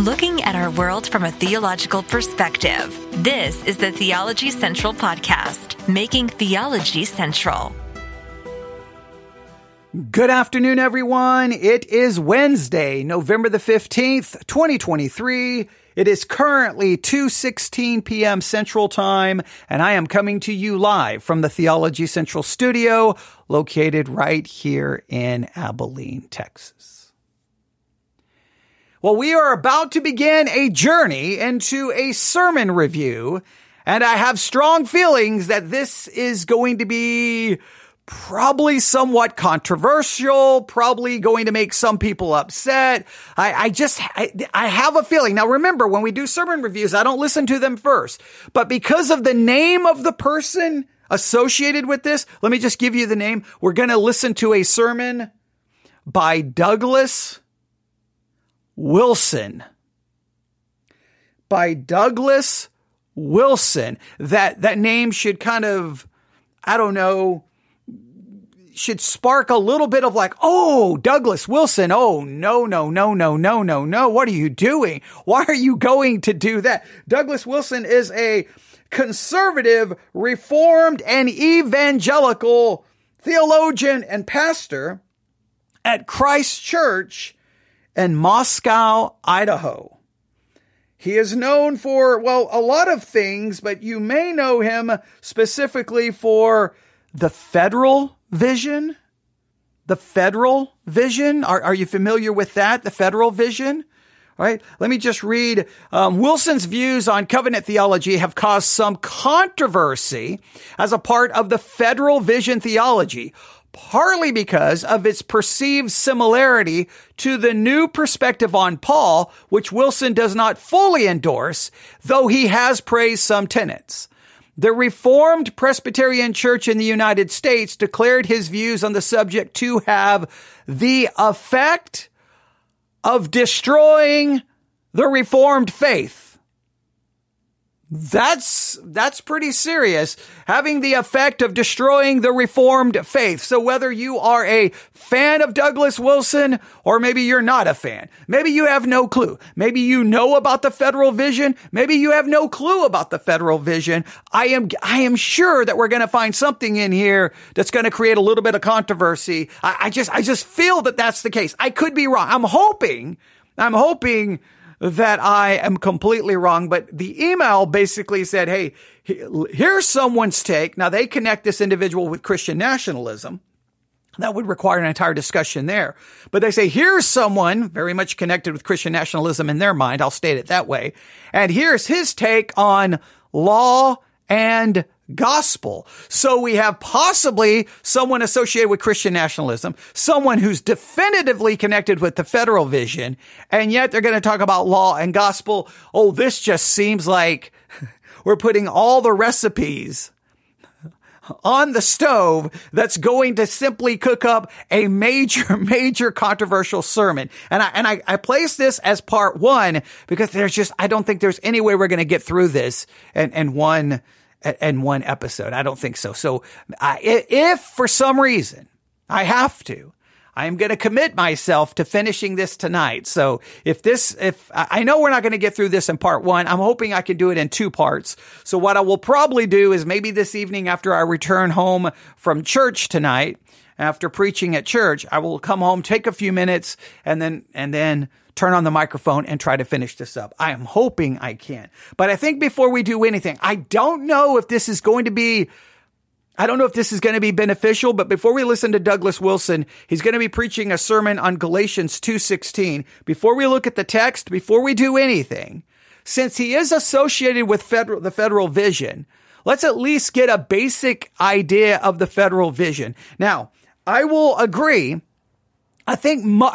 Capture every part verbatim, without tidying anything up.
Looking at our world from a theological perspective, this is the Theology Central Podcast, making theology central. Good afternoon, everyone. It is Wednesday, November the fifteenth, twenty twenty-three. It is currently two sixteen p.m. Central Time, and I am coming to you live from the Theology Central studio, located right here in Abilene, Texas. Well, we are about to begin a journey into a sermon review, and I have strong feelings that this is going to be probably somewhat controversial, probably going to make some people upset. I, I just, I, I have a feeling. Now, remember, when we do sermon reviews, I don't listen to them first, but because of the name of the person associated with this, let me just give you the name. We're going to listen to a sermon by Douglas Wilson, by Douglas Wilson. That that name should kind of, I don't know, should spark a little bit of like, oh, Douglas Wilson. Oh, no, no, no, no, no, no, no. What are you doing? Why are you going to do that? Douglas Wilson is a conservative, reformed, and evangelical theologian and pastor at Christ Church in Moscow, Idaho. He is known for, well, a lot of things, but you may know him specifically for the federal vision. The federal vision. Are, are you familiar with that? The federal vision? All right. Let me just read. Um, Wilson's views on covenant theology have caused some controversy as a part of the federal vision theology, partly because of its perceived similarity to the new perspective on Paul, which Wilson does not fully endorse, though he has praised some tenets. The Reformed Presbyterian Church in the United States declared his views on the subject to have the effect of destroying the Reformed faith. That's, that's pretty serious. Having the effect of destroying the Reformed faith. So whether you are a fan of Douglas Wilson, or maybe you're not a fan, maybe you have no clue. Maybe you know about the federal vision. Maybe you have no clue about the federal vision. I am, I am sure that we're going to find something in here that's going to create a little bit of controversy. I, I just, I just feel that that's the case. I could be wrong. I'm hoping, I'm hoping that I am completely wrong, but the email basically said, hey, here's someone's take. Now, they connect this individual with Christian nationalism. That would require an entire discussion there. But they say, here's someone very much connected with Christian nationalism in their mind. I'll state it that way. And here's his take on law and gospel. So we have possibly someone associated with Christian nationalism, someone who's definitively connected with the federal vision, and yet they're going to talk about law and gospel. Oh, this just seems like we're putting all the recipes on the stove that's going to simply cook up a major, major controversial sermon. And I, and I, I place this as part one because there's just, I don't think there's any way we're going to get through this and, and one And one episode. I don't think so. So I, if for some reason I have to, I am going to commit myself to finishing this tonight. So if this, if I know we're not going to get through this in part one, I'm hoping I can do it in two parts. So what I will probably do is maybe this evening after I return home from church tonight, after preaching at church, I will come home, take a few minutes, and then, and then turn on the microphone and try to finish this up. I am hoping I can. But I think before we do anything, I don't know if this is going to be, I don't know if this is going to be beneficial, but before we listen to Douglas Wilson, he's going to be preaching a sermon on Galatians two sixteen. Before we look at the text, before we do anything, since he is associated with federal, the federal vision, let's at least get a basic idea of the federal vision. Now, I will agree. I think, well,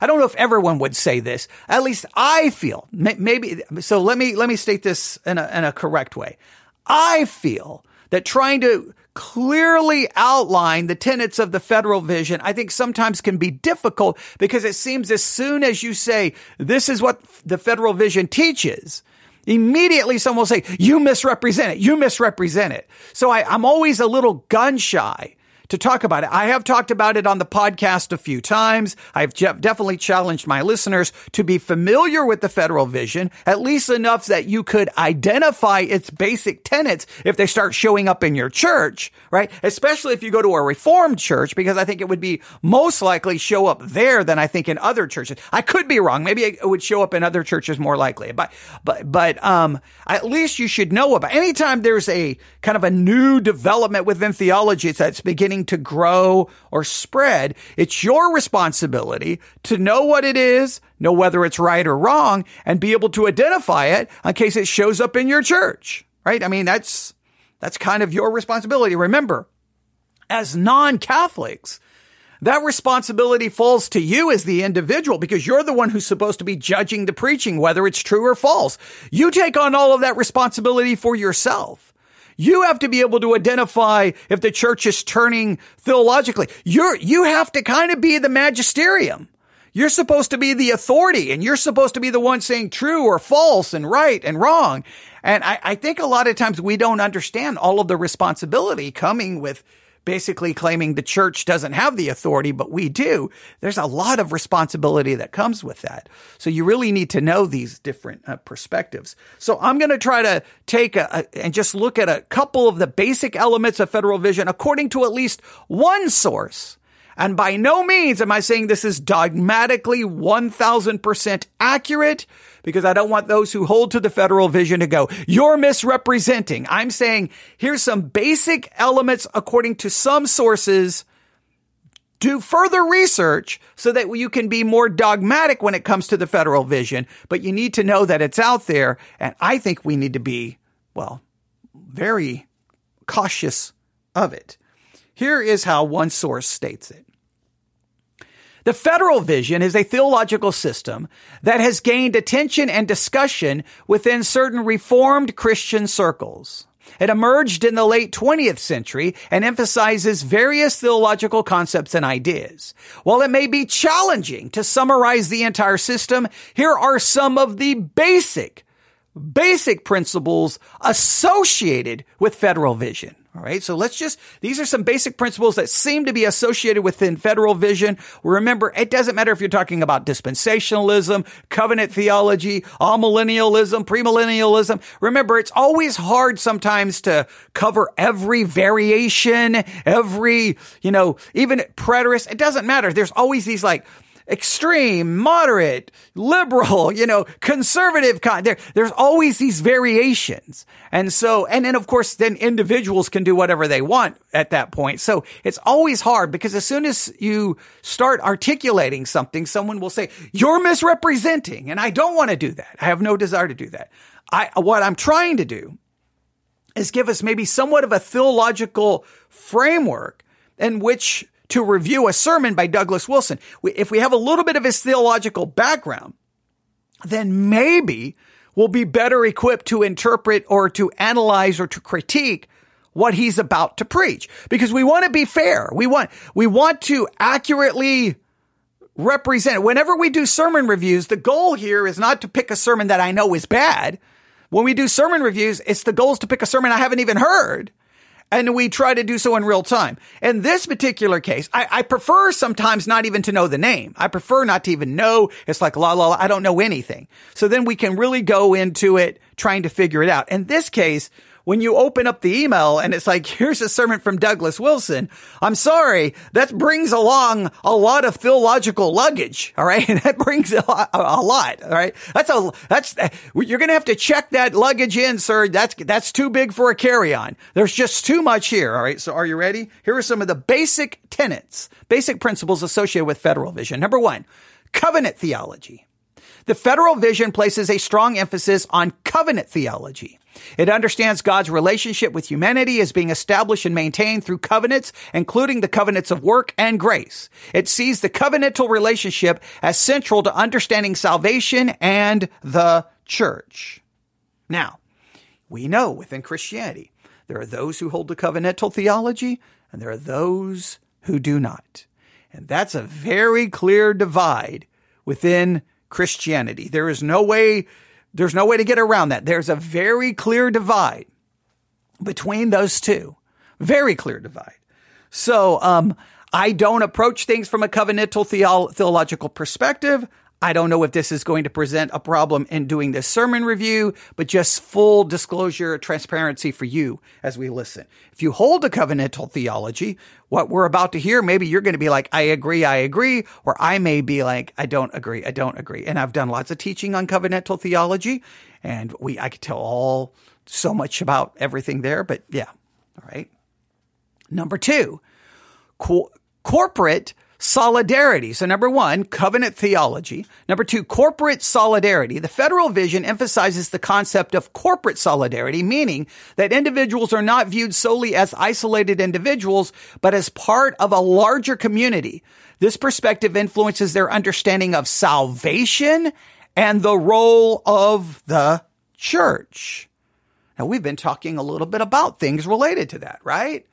I don't know if everyone would say this. At least I feel, maybe, so let me, let me state this in a, in a correct way. I feel that trying to clearly outline the tenets of the federal vision, I think sometimes can be difficult because it seems as soon as you say, this is what the federal vision teaches, immediately someone will say, you misrepresent it, you misrepresent it. So I, I'm always a little gun shy to talk about it. I have talked about it on the podcast a few times. I've definitely challenged my listeners to be familiar with the federal vision, at least enough that you could identify its basic tenets if they start showing up in your church, right? Especially if you go to a Reformed church, because I think it would be most likely show up there than I think in other churches. I could be wrong. Maybe it would show up in other churches more likely, but, but, but, um, at least you should know about anytime there's a kind of a new development within theology that's beginning to grow or spread. It's your responsibility to know what it is, know whether it's right or wrong, and be able to identify it in case it shows up in your church, right? I mean, that's, that's kind of your responsibility. Remember, as non-Catholics, that responsibility falls to you as the individual because you're the one who's supposed to be judging the preaching, whether it's true or false. You take on all of that responsibility for yourself. You have to be able to identify if the church is turning theologically. You're, you have to kind of be the magisterium. You're supposed to be the authority, and you're supposed to be the one saying true or false and right and wrong. And I, I think a lot of times we don't understand all of the responsibility coming with basically claiming the church doesn't have the authority, but we do. There's a lot of responsibility that comes with that. So you really need to know these different uh, perspectives. So I'm going to try to take a, a, and just look at a couple of the basic elements of federal vision according to at least one source. And by no means am I saying this is dogmatically one thousand percent accurate, because I don't want those who hold to the federal vision to go, you're misrepresenting. I'm saying here's some basic elements according to some sources. Do further research so that you can be more dogmatic when it comes to the federal vision, but you need to know that it's out there. And I think we need to be, well, very cautious of it. Here is how one source states it. The federal vision is a theological system that has gained attention and discussion within certain Reformed Christian circles. It emerged in the late twentieth century and emphasizes various theological concepts and ideas. While it may be challenging to summarize the entire system, here are some of the basic, basic principles associated with federal vision. All right. So let's just, these are some basic principles that seem to be associated within federal vision. Remember, it doesn't matter if you're talking about dispensationalism, covenant theology, amillennialism, premillennialism. Remember, it's always hard sometimes to cover every variation, every, you know, even preterist. It doesn't matter. There's always these like, extreme, moderate, liberal, you know, conservative. Con- there, there's always these variations. And so, and then of course, then individuals can do whatever they want at that point. So it's always hard because as soon as you start articulating something, someone will say, you're misrepresenting. And I don't want to do that. I have no desire to do that. I, what I'm trying to do is give us maybe somewhat of a theological framework in which to review a sermon by Douglas Wilson. If we have a little bit of his theological background, then maybe we'll be better equipped to interpret or to analyze or to critique what he's about to preach. Because we want to be fair. We want, we want to accurately represent. Whenever we do sermon reviews, the goal here is not to pick a sermon that I know is bad. When we do sermon reviews, it's the goal is to pick a sermon I haven't even heard. And we try to do so in real time. In this particular case, I, I prefer sometimes not even to know the name. I prefer not to even know. It's like, la, la, la, I don't know anything. So then we can really go into it trying to figure it out. In this case, when you open up the email and it's like, here's a sermon from Douglas Wilson, I'm sorry, that brings along a lot of theological luggage, all right? And that brings a lot, a lot, all right? That's a, that's, you're going to have to check that luggage in, sir. That's, that's too big for a carry-on. There's just too much here, all right? So are you ready? Here are some of the basic tenets, basic principles associated with federal vision. Number one, covenant theology. The federal vision places a strong emphasis on covenant theology. It understands God's relationship with humanity as being established and maintained through covenants, including the covenants of work and grace. It sees the covenantal relationship as central to understanding salvation and the church. Now, we know within Christianity, there are those who hold to covenantal theology, and there are those who do not. And that's a very clear divide within Christianity. There is no way There's no way to get around that. There's a very clear divide between those two. Very clear divide. So um, I don't approach things from a covenantal theo- theological perspective. I don't know if this is going to present a problem in doing this sermon review, but just full disclosure, transparency for you as we listen. If you hold a covenantal theology, what we're about to hear, maybe you're going to be like, I agree, I agree, or I may be like, I don't agree, I don't agree. And I've done lots of teaching on covenantal theology, and we I could tell all so much about everything there, but yeah, all right. Number two, co- corporate solidarity. So number one, covenant theology. Number two, corporate solidarity. The federal vision emphasizes the concept of corporate solidarity, meaning that individuals are not viewed solely as isolated individuals, but as part of a larger community. This perspective influences their understanding of salvation and the role of the church. Now, we've been talking a little bit about things related to that, right?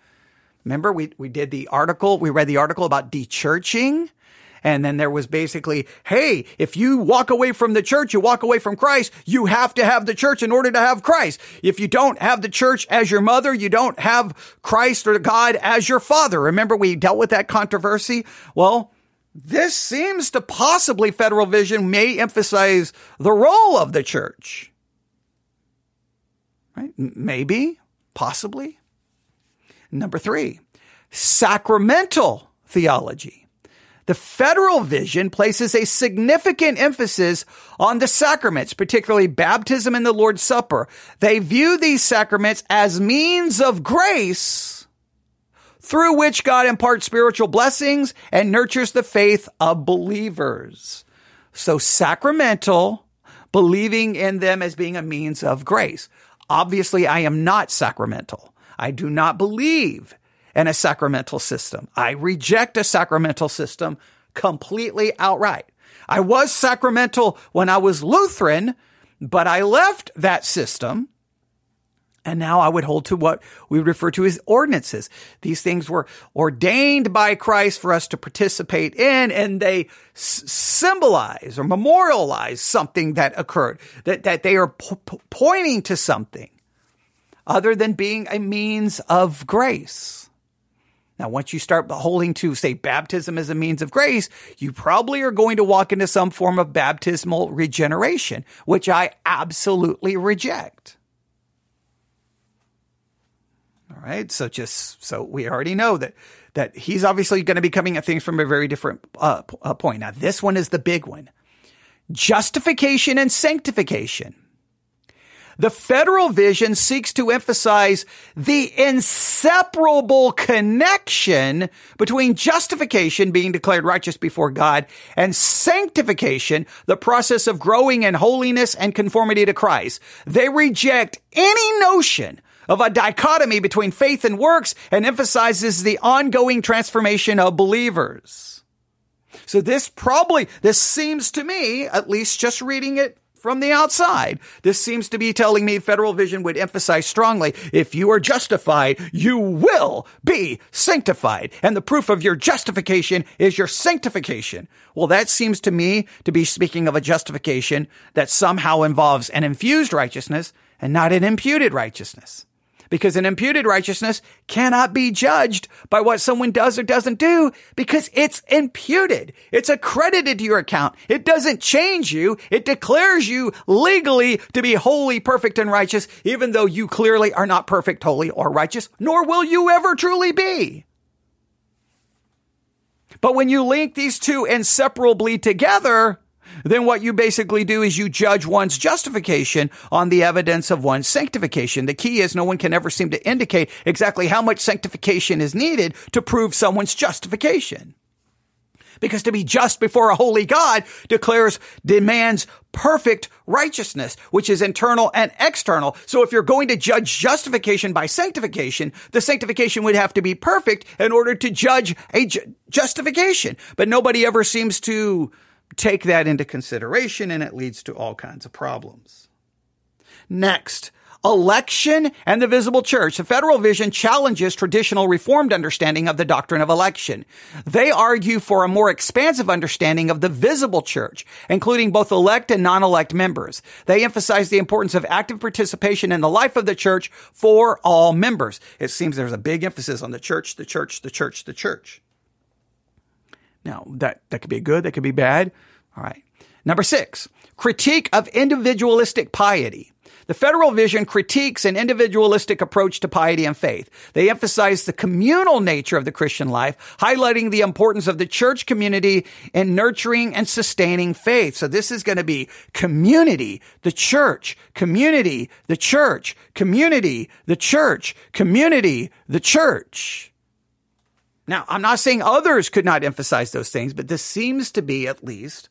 Remember, we, we did the article, we read the article about de-churching, and then there was basically, hey, if you walk away from the church, you walk away from Christ, you have to have the church in order to have Christ. If you don't have the church as your mother, you don't have Christ or God as your father. Remember, we dealt with that controversy? Well, this seems to possibly, Federal Vision may emphasize the role of the church. Right? Maybe, possibly. Number three, sacramental theology. The federal vision places a significant emphasis on the sacraments, particularly baptism and the Lord's Supper. They view these sacraments as means of grace through which God imparts spiritual blessings and nurtures the faith of believers. So sacramental, believing in them as being a means of grace. Obviously, I am not sacramental. I do not believe in a sacramental system. I reject a sacramental system completely outright. I was sacramental when I was Lutheran, but I left that system, and now I would hold to what we refer to as ordinances. These things were ordained by Christ for us to participate in, and they s- symbolize or memorialize something that occurred, that, that they are po- po- pointing to something, other than being a means of grace. Now, once you start holding to, say, baptism as a means of grace, you probably are going to walk into some form of baptismal regeneration, which I absolutely reject. All right, so just so we already know that that he's obviously going to be coming at things from a very different uh, point. Now, this one is the big one. Justification and sanctification. The federal vision seeks to emphasize the inseparable connection between justification, being declared righteous before God, and sanctification, the process of growing in holiness and conformity to Christ. They reject any notion of a dichotomy between faith and works and emphasizes the ongoing transformation of believers. So this probably, this seems to me, at least just reading it, from the outside, this seems to be telling me Federal Vision would emphasize strongly, if you are justified, you will be sanctified. And the proof of your justification is your sanctification. Well, that seems to me to be speaking of a justification that somehow involves an infused righteousness and not an imputed righteousness. Because an imputed righteousness cannot be judged by what someone does or doesn't do because it's imputed. It's accredited to your account. It doesn't change you. It declares you legally to be holy, perfect, and righteous, even though you clearly are not perfect, holy, or righteous, nor will you ever truly be. But when you link these two inseparably together, then what you basically do is you judge one's justification on the evidence of one's sanctification. The key is no one can ever seem to indicate exactly how much sanctification is needed to prove someone's justification. Because to be just before a holy God declares, demands perfect righteousness, which is internal and external. So if you're going to judge justification by sanctification, the sanctification would have to be perfect in order to judge a ju- justification. But nobody ever seems to take that into consideration, and it leads to all kinds of problems. Next, Election and the Visible Church. The Federal Vision challenges traditional Reformed understanding of the doctrine of election. They argue for a more expansive understanding of the visible church, including both elect and non-elect members. They emphasize the importance of active participation in the life of the church for all members. It seems there's a big emphasis on the church, the church, the church, the church. Now, that, that could be good, that could be bad. All right. Number six, critique of individualistic piety. The Federal Vision critiques an individualistic approach to piety and faith. They emphasize the communal nature of the Christian life, highlighting the importance of the church community in nurturing and sustaining faith. So this is going to be community, the church, community, the church, community, the church, community, the church. Now, I'm not saying others could not emphasize those things, but this seems to be at least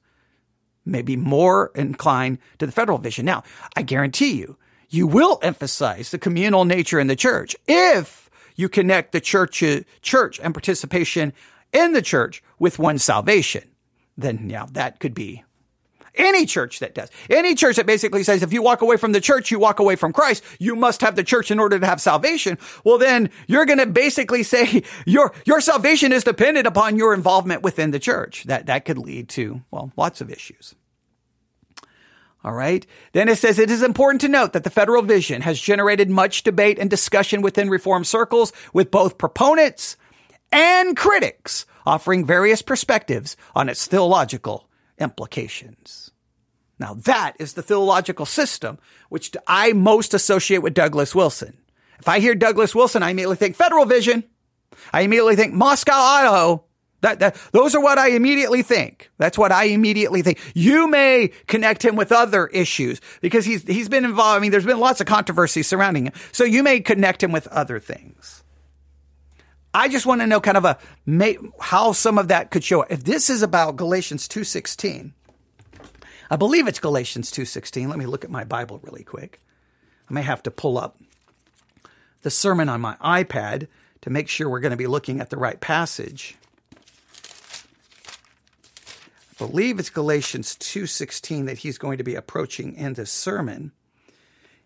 maybe more inclined to the Federal Vision. Now, I guarantee you, you will emphasize the communal nature in the church if you connect the church, church and participation in the church with one's salvation. Then, yeah, that could be any church that does. Any church that basically says, if you walk away from the church, you walk away from Christ, you must have the church in order to have salvation. Well, then you're going to basically say your, your salvation is dependent upon your involvement within the church. That, that could lead to, well, lots of issues. All right. Then it says, it is important to note that the Federal Vision has generated much debate and discussion within Reformed circles with both proponents and critics, offering various perspectives on its theological implications. Now, that is the theological system which I most associate with Douglas Wilson. If I hear Douglas Wilson, I immediately think Federal Vision. I immediately think Moscow, Idaho. That, that, those are what I immediately think. That's what I immediately think. You may connect him with other issues because he's he's been involved. I mean, there's been lots of controversy surrounding him. So you may connect him with other things. I just want to know kind of a how some of that could show up. If this is about Galatians two sixteen, I believe it's Galatians two sixteen. Let me look at my Bible really quick. I may have to pull up the sermon on my iPad to make sure we're going to be looking at the right passage. I believe it's Galatians two sixteen that he's going to be approaching in this sermon.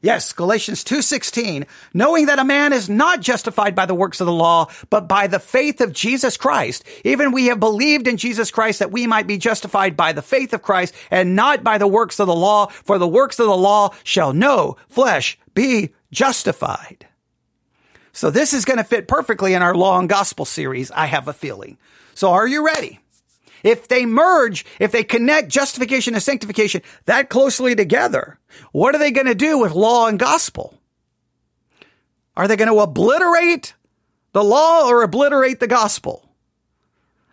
Yes, Galatians two sixteen, knowing that a man is not justified by the works of the law, but by the faith of Jesus Christ. Even we have believed in Jesus Christ that we might be justified by the faith of Christ and not by the works of the law. For the works of the law shall no flesh be justified. So this is going to fit perfectly in our law and gospel series, I have a feeling. So are you ready? If they merge, if they connect justification and sanctification that closely together, what are they going to do with law and gospel? Are they going to obliterate the law or obliterate the gospel?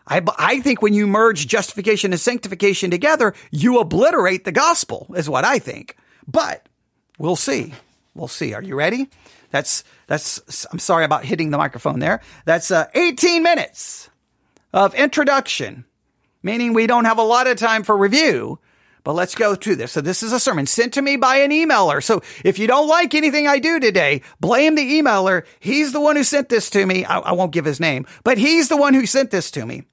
I, I think when you merge justification and sanctification together, you obliterate the gospel is what I think. But we'll see. We'll see. Are you ready? That's, that's, I'm sorry about hitting the microphone there. That's uh, eighteen minutes of introduction. Meaning we don't have a lot of time for review, but let's go through this. So this is a sermon sent to me by an emailer. So if you don't like anything I do today, blame the emailer. He's the one who sent this to me. I, I won't give his name, but he's the one who sent this to me.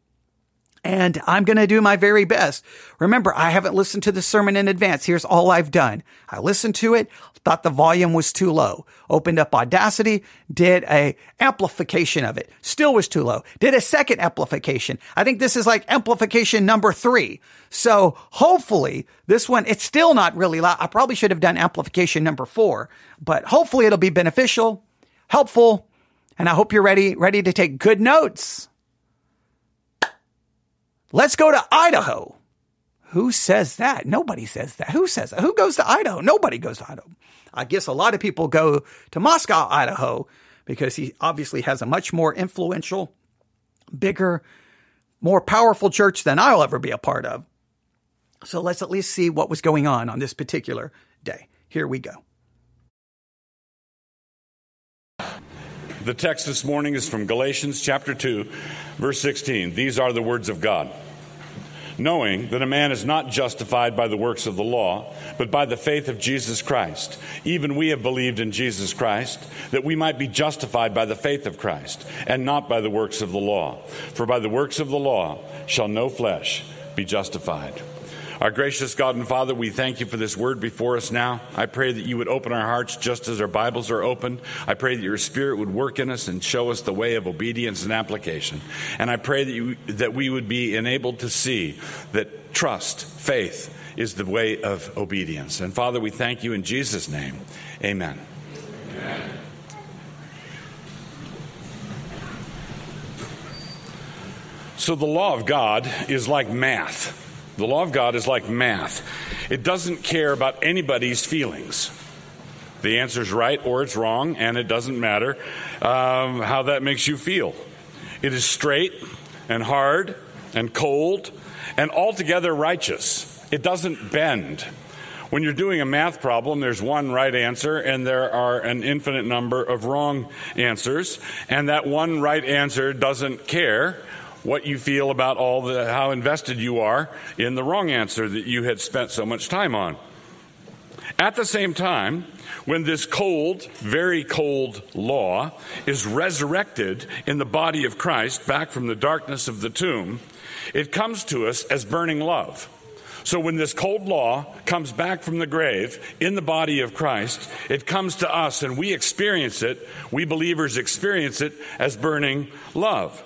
And I'm going to do my very best. Remember, I haven't listened to the sermon in advance. Here's all I've done. I listened to it, thought the volume was too low, opened up Audacity, did a amplification of it, still was too low, did a second amplification. I think this is like amplification number three. So hopefully this one, it's still not really loud. I probably should have done amplification number four, but hopefully it'll be beneficial, helpful, and I hope you're ready, ready to take good notes. Let's go to Idaho. Who says that? Nobody says that. Who says that? Who goes to Idaho? Nobody goes to Idaho. I guess a lot of people go to Moscow, Idaho, because he obviously has a much more influential, bigger, more powerful church than I'll ever be a part of. So let's at least see what was going on on this particular day. Here we go. The text this morning is from Galatians chapter two, verse sixteen. These are the words of God. Knowing that a man is not justified by the works of the law, but by the faith of Jesus Christ. Even we have believed in Jesus Christ, that we might be justified by the faith of Christ, and not by the works of the law. For by the works of the law shall no flesh be justified. Our gracious God and Father, we thank you for this word before us now. I pray that you would open our hearts just as our Bibles are opened. I pray that your Spirit would work in us and show us the way of obedience and application. And I pray that you, that we would be enabled to see that trust, faith, is the way of obedience. And Father, we thank you in Jesus' name. Amen. Amen. So the law of God is like math. The law of God is like math. It doesn't care about anybody's feelings. The answer's right or it's wrong, and it doesn't matter um, how that makes you feel. It is straight and hard and cold and altogether righteous. It doesn't bend. When you're doing a math problem, there's one right answer, and there are an infinite number of wrong answers, and that one right answer doesn't care what you feel about all the, how invested you are in the wrong answer that you had spent so much time on. At the same time, when this cold, very cold law is resurrected in the body of Christ back from the darkness of the tomb, it comes to us as burning love. So when this cold law comes back from the grave in the body of Christ, it comes to us and we experience it, we believers experience it as burning love.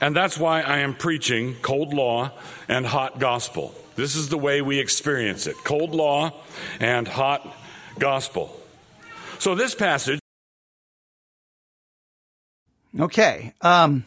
And that's why I am preaching cold law and hot gospel. This is the way we experience it, cold law and hot gospel. So this passage... Okay. Um...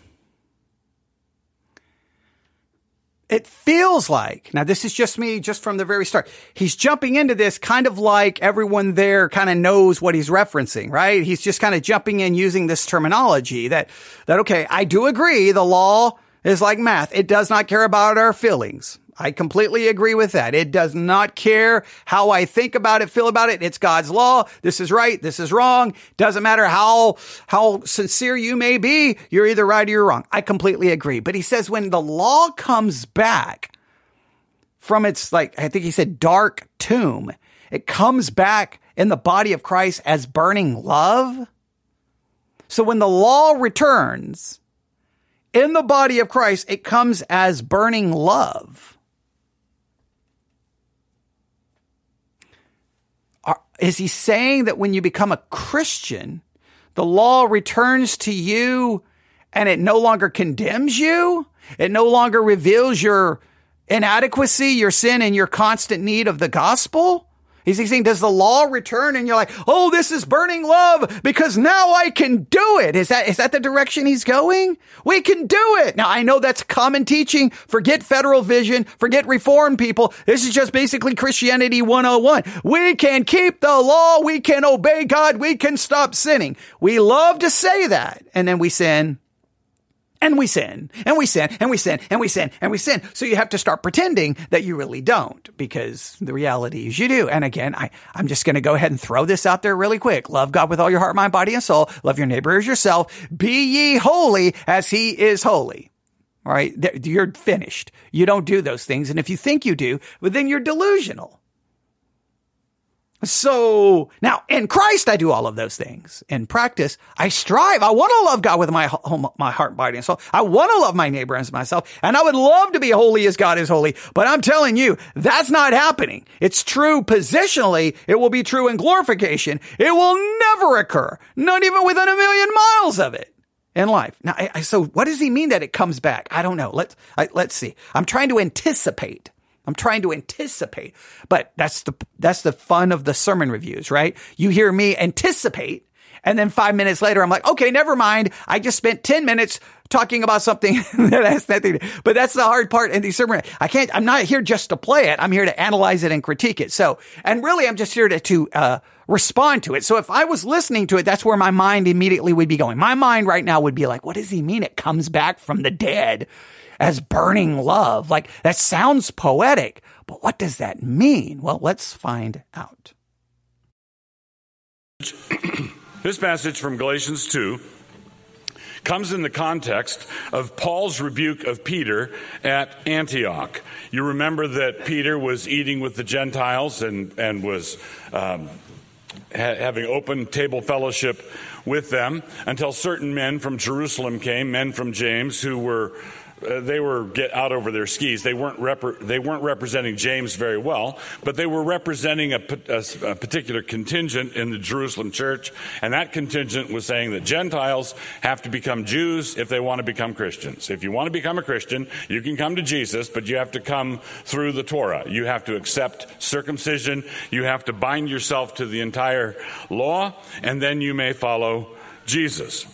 It feels like, now this is just me, just from the very start, he's jumping into this kind of like everyone there kind of knows what he's referencing, right? He's just kind of jumping in using this terminology that, that, okay, I do agree the law is like math. It does not care about our feelings. I completely agree with that. It does not care how I think about it, feel about it. It's God's law. This is right. This is wrong. Doesn't matter how, how sincere you may be. You're either right or you're wrong. I completely agree. But he says when the law comes back from its, like, I think he said dark tomb, it comes back in the body of Christ as burning love. So when the law returns in the body of Christ, it comes as burning love. Is he saying that when you become a Christian, the law returns to you and it no longer condemns you? It no longer reveals your inadequacy, your sin, and your constant need of the gospel? He's saying, does the law return and you're like, oh, this is burning love because now I can do it. Is that, is that the direction he's going? We can do it. Now, I know that's common teaching. Forget federal vision. Forget reform people. This is just basically Christianity one oh one. We can keep the law. We can obey God. We can stop sinning. We love to say that. And then we sin. And we sin, and we sin, and we sin, and we sin, and we sin. So you have to start pretending that you really don't, because the reality is you do. And again, I, I'm just going to go ahead and throw this out there really quick. Love God with all your heart, mind, body, and soul. Love your neighbor as yourself. Be ye holy as he is holy. All right? You're finished. You don't do those things. And if you think you do, well, then you're delusional. So now in Christ, I do all of those things. In practice, I strive. I want to love God with my my heart, body, and soul. I want to love my neighbor as myself. And I would love to be holy as God is holy. But I'm telling you, that's not happening. It's true positionally. It will be true in glorification. It will never occur, not even within a million miles of it in life. Now, I, I, so what does he mean that it comes back? I don't know. Let's I, let's see. I'm trying to anticipate. I'm trying to anticipate, but that's the that's the fun of the sermon reviews, right? You hear me anticipate, and then five minutes later, I'm like, okay, never mind. I just spent ten minutes talking about something that has nothing to, but that's the hard part in the sermon. I can't. I'm not here just to play it. I'm here to analyze it and critique it. So, and really, I'm just here to to uh, respond to it. So, if I was listening to it, that's where my mind immediately would be going. My mind right now would be like, what does he mean? It comes back from the dead as burning love. Like, that sounds poetic, but what does that mean? Well, let's find out. This passage from Galatians two comes in the context of Paul's rebuke of Peter at Antioch. You remember that Peter was eating with the Gentiles and, and was um, ha- having open table fellowship with them until certain men from Jerusalem came, men from James, who were Uh, they were get out over their skis. They weren't rep- they weren't representing James very well, but they were representing a, a, a particular contingent in the Jerusalem church, and that contingent was saying that Gentiles have to become Jews if they want to become Christians. If you want to become a Christian, you can come to Jesus, but you have to come through the Torah. You have to accept circumcision. You have to bind yourself to the entire law, and then you may follow Jesus.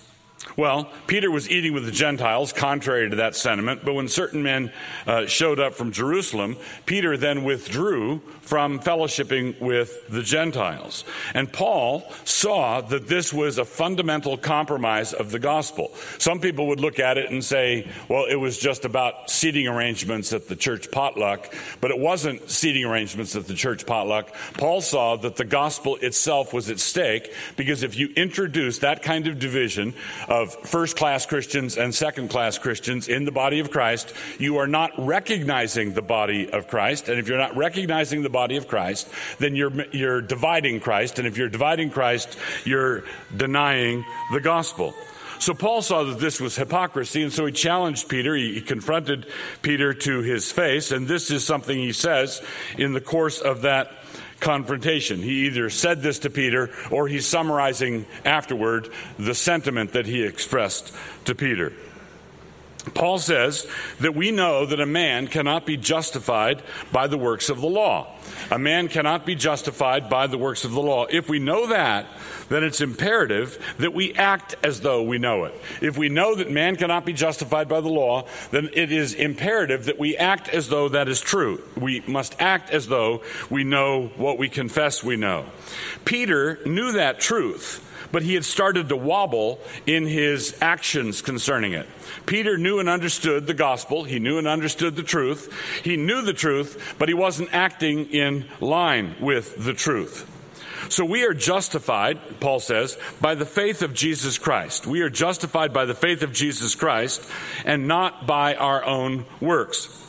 Well, Peter was eating with the Gentiles, contrary to that sentiment, but when certain men uh, showed up from Jerusalem, Peter then withdrew from fellowshipping with the Gentiles. And Paul saw that this was a fundamental compromise of the gospel. Some people would look at it and say, well, it was just about seating arrangements at the church potluck, but it wasn't seating arrangements at the church potluck. Paul saw that the gospel itself was at stake, because if you introduce that kind of division of first-class Christians and second-class Christians in the body of Christ, you are not recognizing the body of Christ. And if you're not recognizing the body of Christ, then you're you're dividing Christ. And if you're dividing Christ, you're denying the gospel. So Paul saw that this was hypocrisy, and so he challenged Peter. He, he confronted Peter to his face, and this is something he says in the course of that confrontation. He either said this to Peter, or he's summarizing afterward the sentiment that he expressed to Peter. Paul says that we know that a man cannot be justified by the works of the law. A man cannot be justified by the works of the law. If we know that, then it's imperative that we act as though we know it. If we know that man cannot be justified by the law, then it is imperative that we act as though that is true. We must act as though we know what we confess we know. Peter knew that truth, but he had started to wobble in his actions concerning it. Peter knew and understood the gospel. He knew and understood the truth. He knew the truth, but he wasn't acting in line with the truth. So we are justified, Paul says, by the faith of Jesus Christ. We are justified by the faith of Jesus Christ and not by our own works.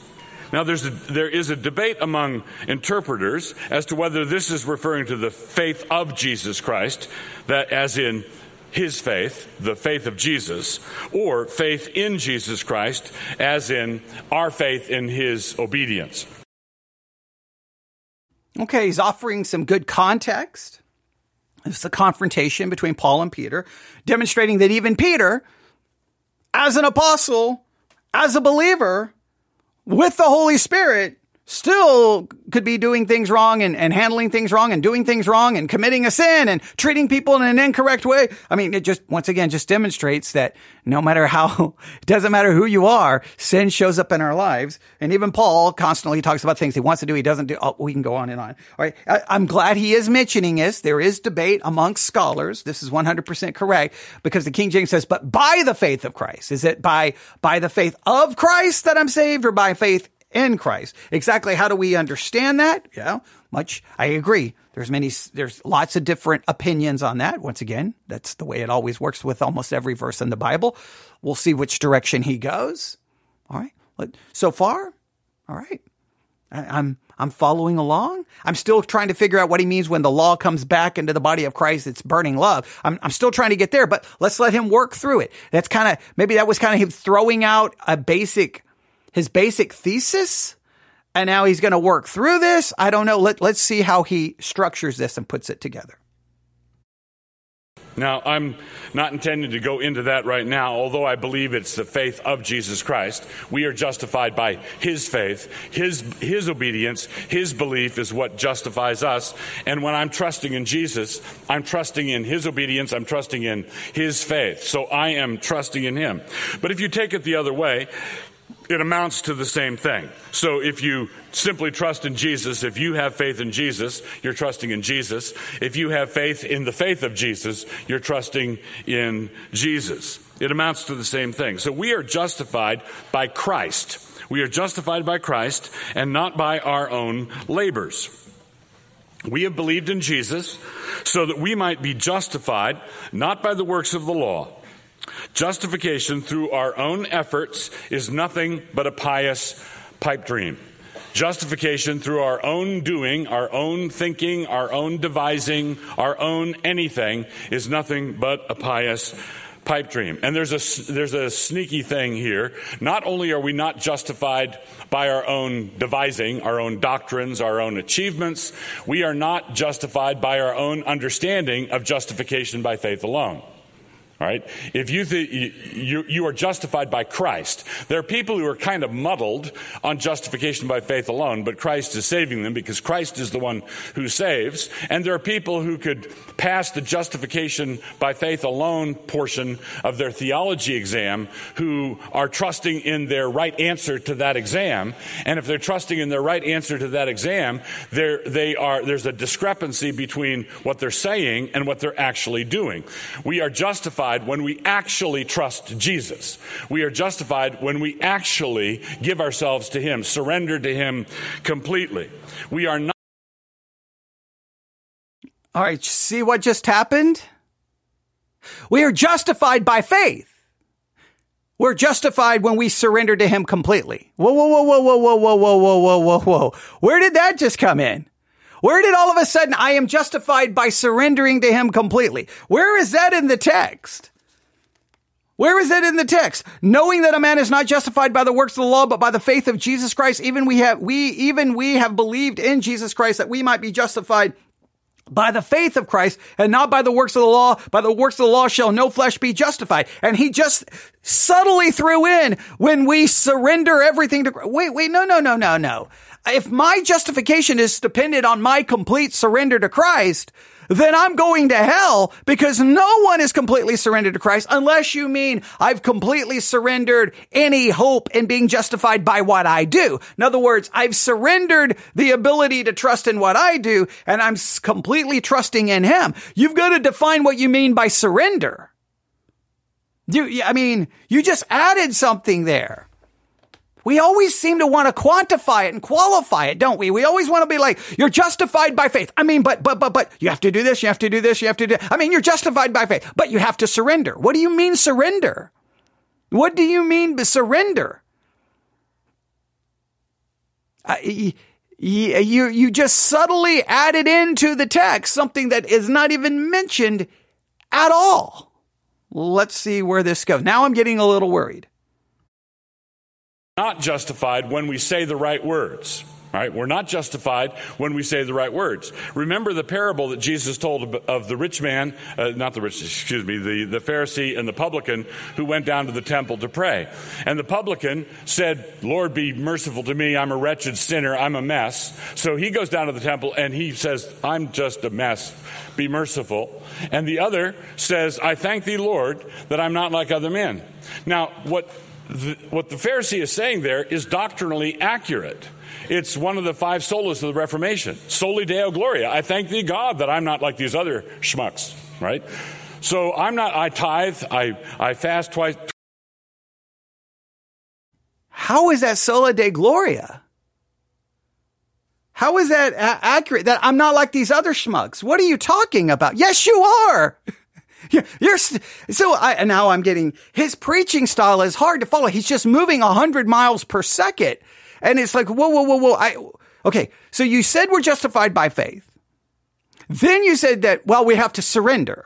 Now, there's a, there is a debate among interpreters as to whether this is referring to the faith of Jesus Christ, that as in his faith, the faith of Jesus, or faith in Jesus Christ, as in our faith in his obedience. Okay, he's offering some good context. It's the confrontation between Paul and Peter, demonstrating that even Peter, as an apostle, as a believer, with the Holy Spirit, still could be doing things wrong and, and handling things wrong and doing things wrong and committing a sin and treating people in an incorrect way. I mean, it just, once again, just demonstrates that no matter how, it doesn't matter who you are, sin shows up in our lives. And even Paul constantly talks about things he wants to do, he doesn't do. Oh, we can go on and on. All right. I, I'm glad he is mentioning this. There is debate amongst scholars. This is one hundred percent correct, because the King James says, but by the faith of Christ. Is it by, by the faith of Christ that I'm saved, or by faith in Christ? Exactly. How do we understand that? Yeah, much. I agree. There's many, there's lots of different opinions on that. Once again, that's the way it always works with almost every verse in the Bible. We'll see which direction he goes. All right. So far, all right. I'm, I'm following along. I'm still trying to figure out what he means when the law comes back into the body of Christ. It's burning love. I'm, I'm still trying to get there, but let's let him work through it. That's kind of, maybe that was kind of him throwing out a basic his basic thesis, and now he's going to work through this. I don't know. Let, let's see how he structures this and puts it together. Now, I'm not intending to go into that right now, although I believe it's the faith of Jesus Christ. We are justified by his faith. His, his obedience, his belief is what justifies us. And when I'm trusting in Jesus, I'm trusting in his obedience. I'm trusting in his faith. So I am trusting in him. But if you take it the other way, it amounts to the same thing. So if you simply trust in Jesus, if you have faith in Jesus, you're trusting in Jesus. If you have faith in the faith of Jesus, you're trusting in Jesus. It amounts to the same thing. So we are justified by Christ. We are justified by Christ and not by our own labors. We have believed in Jesus so that we might be justified not by the works of the law. Justification through our own efforts is nothing but a pious pipe dream. Justification through our own doing, our own thinking, our own devising, our own anything is nothing but a pious pipe dream. And there's a, there's a sneaky thing here. Not only are we not justified by our own devising, our own doctrines, our own achievements, we are not justified by our own understanding of justification by faith alone. All right. If you, th- you you are justified by Christ, there are people who are kind of muddled on justification by faith alone, but Christ is saving them because Christ is the one who saves. And there are people who could pass the justification by faith alone portion of their theology exam who are trusting in their right answer to that exam. And if they're trusting in their right answer to that exam, there they are. There's a discrepancy between what they're saying and what they're actually doing. We are justified when we actually trust Jesus. We are justified when we actually give ourselves to him, surrender to him completely. We are not. All right, see what just happened? We are justified by faith. We're justified when we surrender to him completely. Whoa, whoa, whoa, whoa, whoa, whoa, whoa, whoa, whoa, whoa, whoa. Where did that just come in? Where did all of a sudden I am justified by surrendering to him completely? Where is that in the text? Where is that in the text? Knowing that a man is not justified by the works of the law, but by the faith of Jesus Christ, even we have, we, even we have believed in Jesus Christ that we might be justified by the faith of Christ and not by the works of the law. By the works of the law shall no flesh be justified. And he just subtly threw in when we surrender everything to Christ. Wait, wait, no, no, no, no, no. If my justification is dependent on my complete surrender to Christ, then I'm going to hell because no one is completely surrendered to Christ unless you mean I've completely surrendered any hope in being justified by what I do. In other words, I've surrendered the ability to trust in what I do and I'm completely trusting in him. You've got to define what you mean by surrender. You, I mean, you just added something there. We always seem to want to quantify it and qualify it, don't we? We always want to be like, you're justified by faith. I mean, but, but, but, but you have to do this. You have to do this. You have to do. I mean, you're justified by faith, but you have to surrender. What do you mean surrender? What do you mean by surrender? I, you, you just subtly added into the text something that is not even mentioned at all. Let's see where this goes. Now I'm getting a little worried. Not justified when we say the right words, right? We're not justified when we say the right words. Remember the parable that Jesus told of the rich man, uh, not the rich, excuse me, the, the Pharisee and the publican who went down to the temple to pray. And the publican said, Lord, be merciful to me. I'm a wretched sinner. I'm a mess. So he goes down to the temple and he says, I'm just a mess. Be merciful. And the other says, I thank thee, Lord, that I'm not like other men. Now, what The, what the Pharisee is saying there is doctrinally accurate. It's one of the five solas of the Reformation. Soli Deo Gloria. I thank thee, God, that I'm not like these other schmucks, right? So I'm not, I tithe, I, I fast twice. How is that Sola Deo Gloria? How is that uh, accurate? That I'm not like these other schmucks. What are you talking about? Yes, you are. You're, you're so I, now I'm getting his preaching style is hard to follow. He's just moving a hundred miles per second. And it's like, whoa, whoa, whoa, whoa. I, okay. So you said we're justified by faith. Then you said that, well, we have to surrender.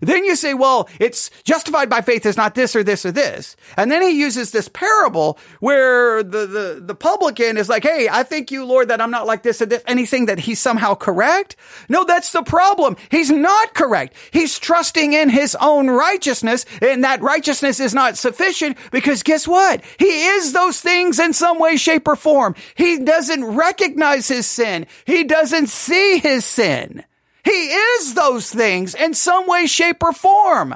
Then you say, well, it's justified by faith is not this or this or this. And then he uses this parable where the, the, the publican is like, hey, I thank you, Lord, that I'm not like this or this. And he's saying that he's somehow correct. No, that's the problem. He's not correct. He's trusting in his own righteousness, and that righteousness is not sufficient because guess what? He is those things in some way, shape, or form. He doesn't recognize his sin. He doesn't see his sin. He is those things in some way, shape, or form.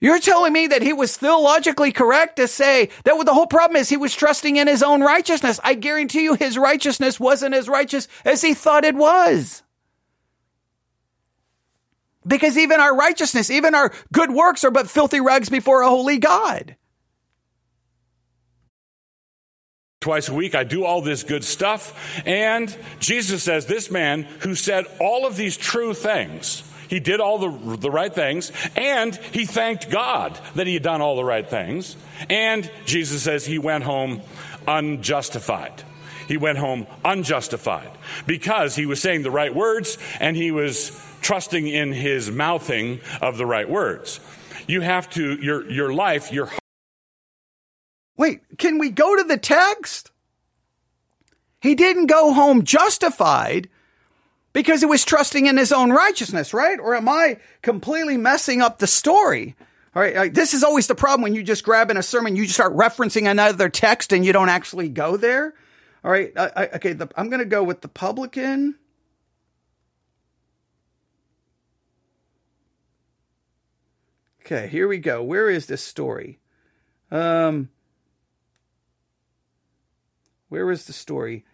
You're telling me that he was theologically correct to say that the whole problem is he was trusting in his own righteousness. I guarantee you his righteousness wasn't as righteous as he thought it was. Because even our righteousness, even our good works are but filthy rags before a holy God. Twice a week, I do all this good stuff. And Jesus says, this man who said all of these true things, he did all the, the right things, and he thanked God that he had done all the right things. And Jesus says he went home unjustified. He went home unjustified because he was saying the right words and he was trusting in his mouthing of the right words. You have to, your your life, your heart. Wait, can we go to the text? He didn't go home justified because it was trusting in his own righteousness, right? Or am I completely messing up the story? All right, this is always the problem when you just grab in a sermon, you just start referencing another text and you don't actually go there. All right, I, I, okay, the, I'm going to go with the publican. Okay, here we go. Where is this story? Um, where is the story?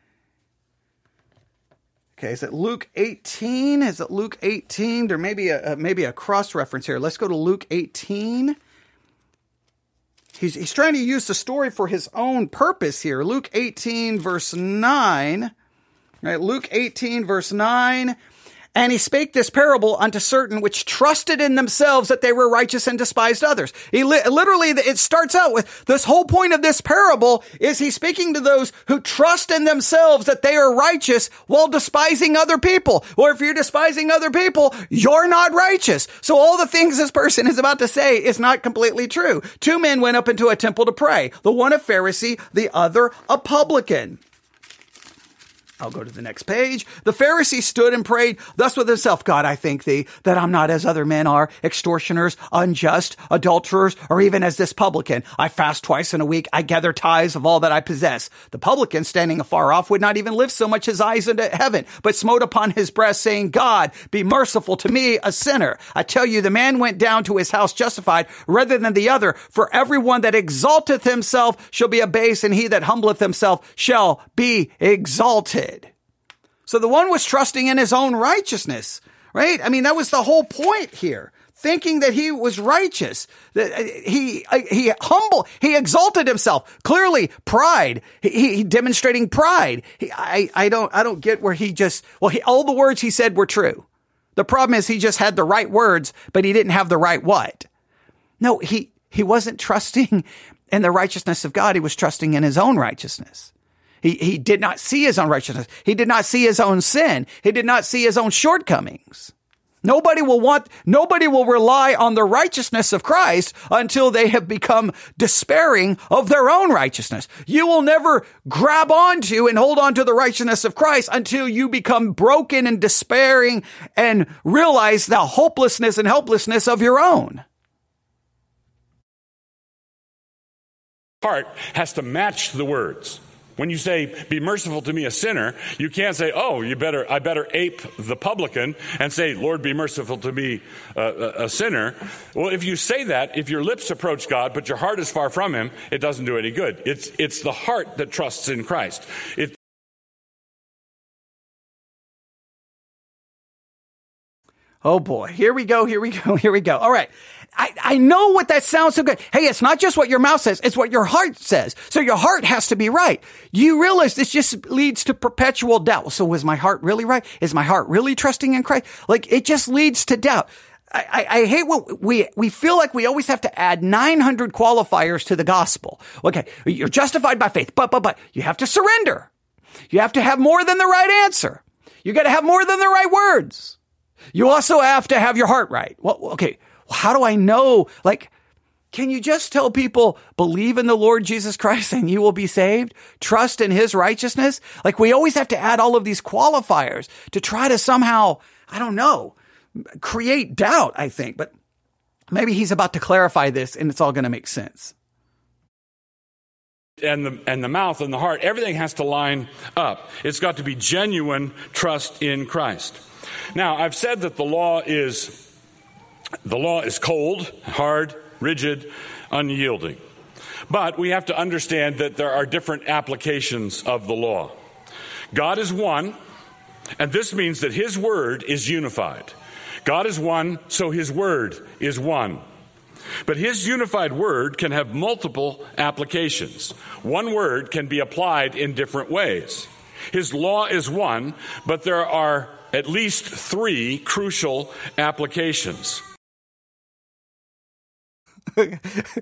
Okay, is it Luke eighteen? Is it Luke eighteen? There may be a, a maybe a cross reference here. Let's go to Luke eighteen. He's he's trying to use the story for his own purpose here. Luke eighteen verse nine. Right, Luke eighteen verse nine. And he spake this parable unto certain which trusted in themselves that they were righteous and despised others. He li- literally, it starts out with this whole point of this parable is he's speaking to those who trust in themselves that they are righteous while despising other people. Or if you're despising other people, you're not righteous. So all the things this person is about to say is not completely true. Two men went up into a temple to pray. The one a Pharisee, the other a publican. I'll go to the next page. The Pharisee stood and prayed thus with himself, God, I thank thee that I'm not as other men are, extortioners, unjust, adulterers, or even as this publican. I fast twice in a week. I gather tithes of all that I possess. The publican, standing afar off, would not even lift so much his eyes into heaven, but smote upon his breast, saying, God, be merciful to me, a sinner. I tell you, the man went down to his house justified rather than the other. For everyone that exalteth himself shall be abased, and he that humbleth himself shall be exalted. So the one was trusting in his own righteousness, right? I mean, that was the whole point here, thinking that he was righteous, that he, he humble, he exalted himself. Clearly pride, he, he demonstrating pride. He, I, I don't, I don't get where he just, well, he, all the words he said were true. The problem is he just had the right words, but he didn't have the right what? No, he, he wasn't trusting in the righteousness of God. He was trusting in his own righteousness. He, he did not see his own righteousness. He did not see his own sin. He did not see his own shortcomings. Nobody will want, nobody will rely on the righteousness of Christ until they have become despairing of their own righteousness. You will never grab onto and hold onto the righteousness of Christ until you become broken and despairing and realize the hopelessness and helplessness of your own. Heart has to match the words. When you say, be merciful to me, a sinner, you can't say, oh, you better, I better ape the publican and say, Lord, be merciful to me, uh, a sinner. Well, if you say that, if your lips approach God, but your heart is far from him, it doesn't do any good. It's, it's the heart that trusts in Christ. It- Oh boy, here we go, here we go, here we go. All right. I, I know what that sounds so good. Hey, it's not just what your mouth says, it's what your heart says. So your heart has to be right. You realize this just leads to perpetual doubt. So was my heart really right? Is my heart really trusting in Christ? Like, it just leads to doubt. I, I, I hate what we, we feel like we always have to add nine hundred qualifiers to the gospel. Okay, you're justified by faith, but, but, but you have to surrender. You have to have more than the right answer. You got to have more than the right words. You also have to have your heart right. Well, okay, how do I know? Like, can you just tell people, believe in the Lord Jesus Christ and you will be saved? Trust in his righteousness? Like, we always have to add all of these qualifiers to try to somehow, I don't know, create doubt, I think. But maybe he's about to clarify this and it's all going to make sense. And the and the mouth and the heart, everything has to line up. It's got to be genuine trust in Christ. Now, I've said that the law is the law is cold, hard, rigid, unyielding. But we have to understand that there are different applications of the law. God is one, and this means that his word is unified. God is one, so his word is one. But his unified word can have multiple applications. One word can be applied in different ways. His law is one, but there are at least three crucial applications.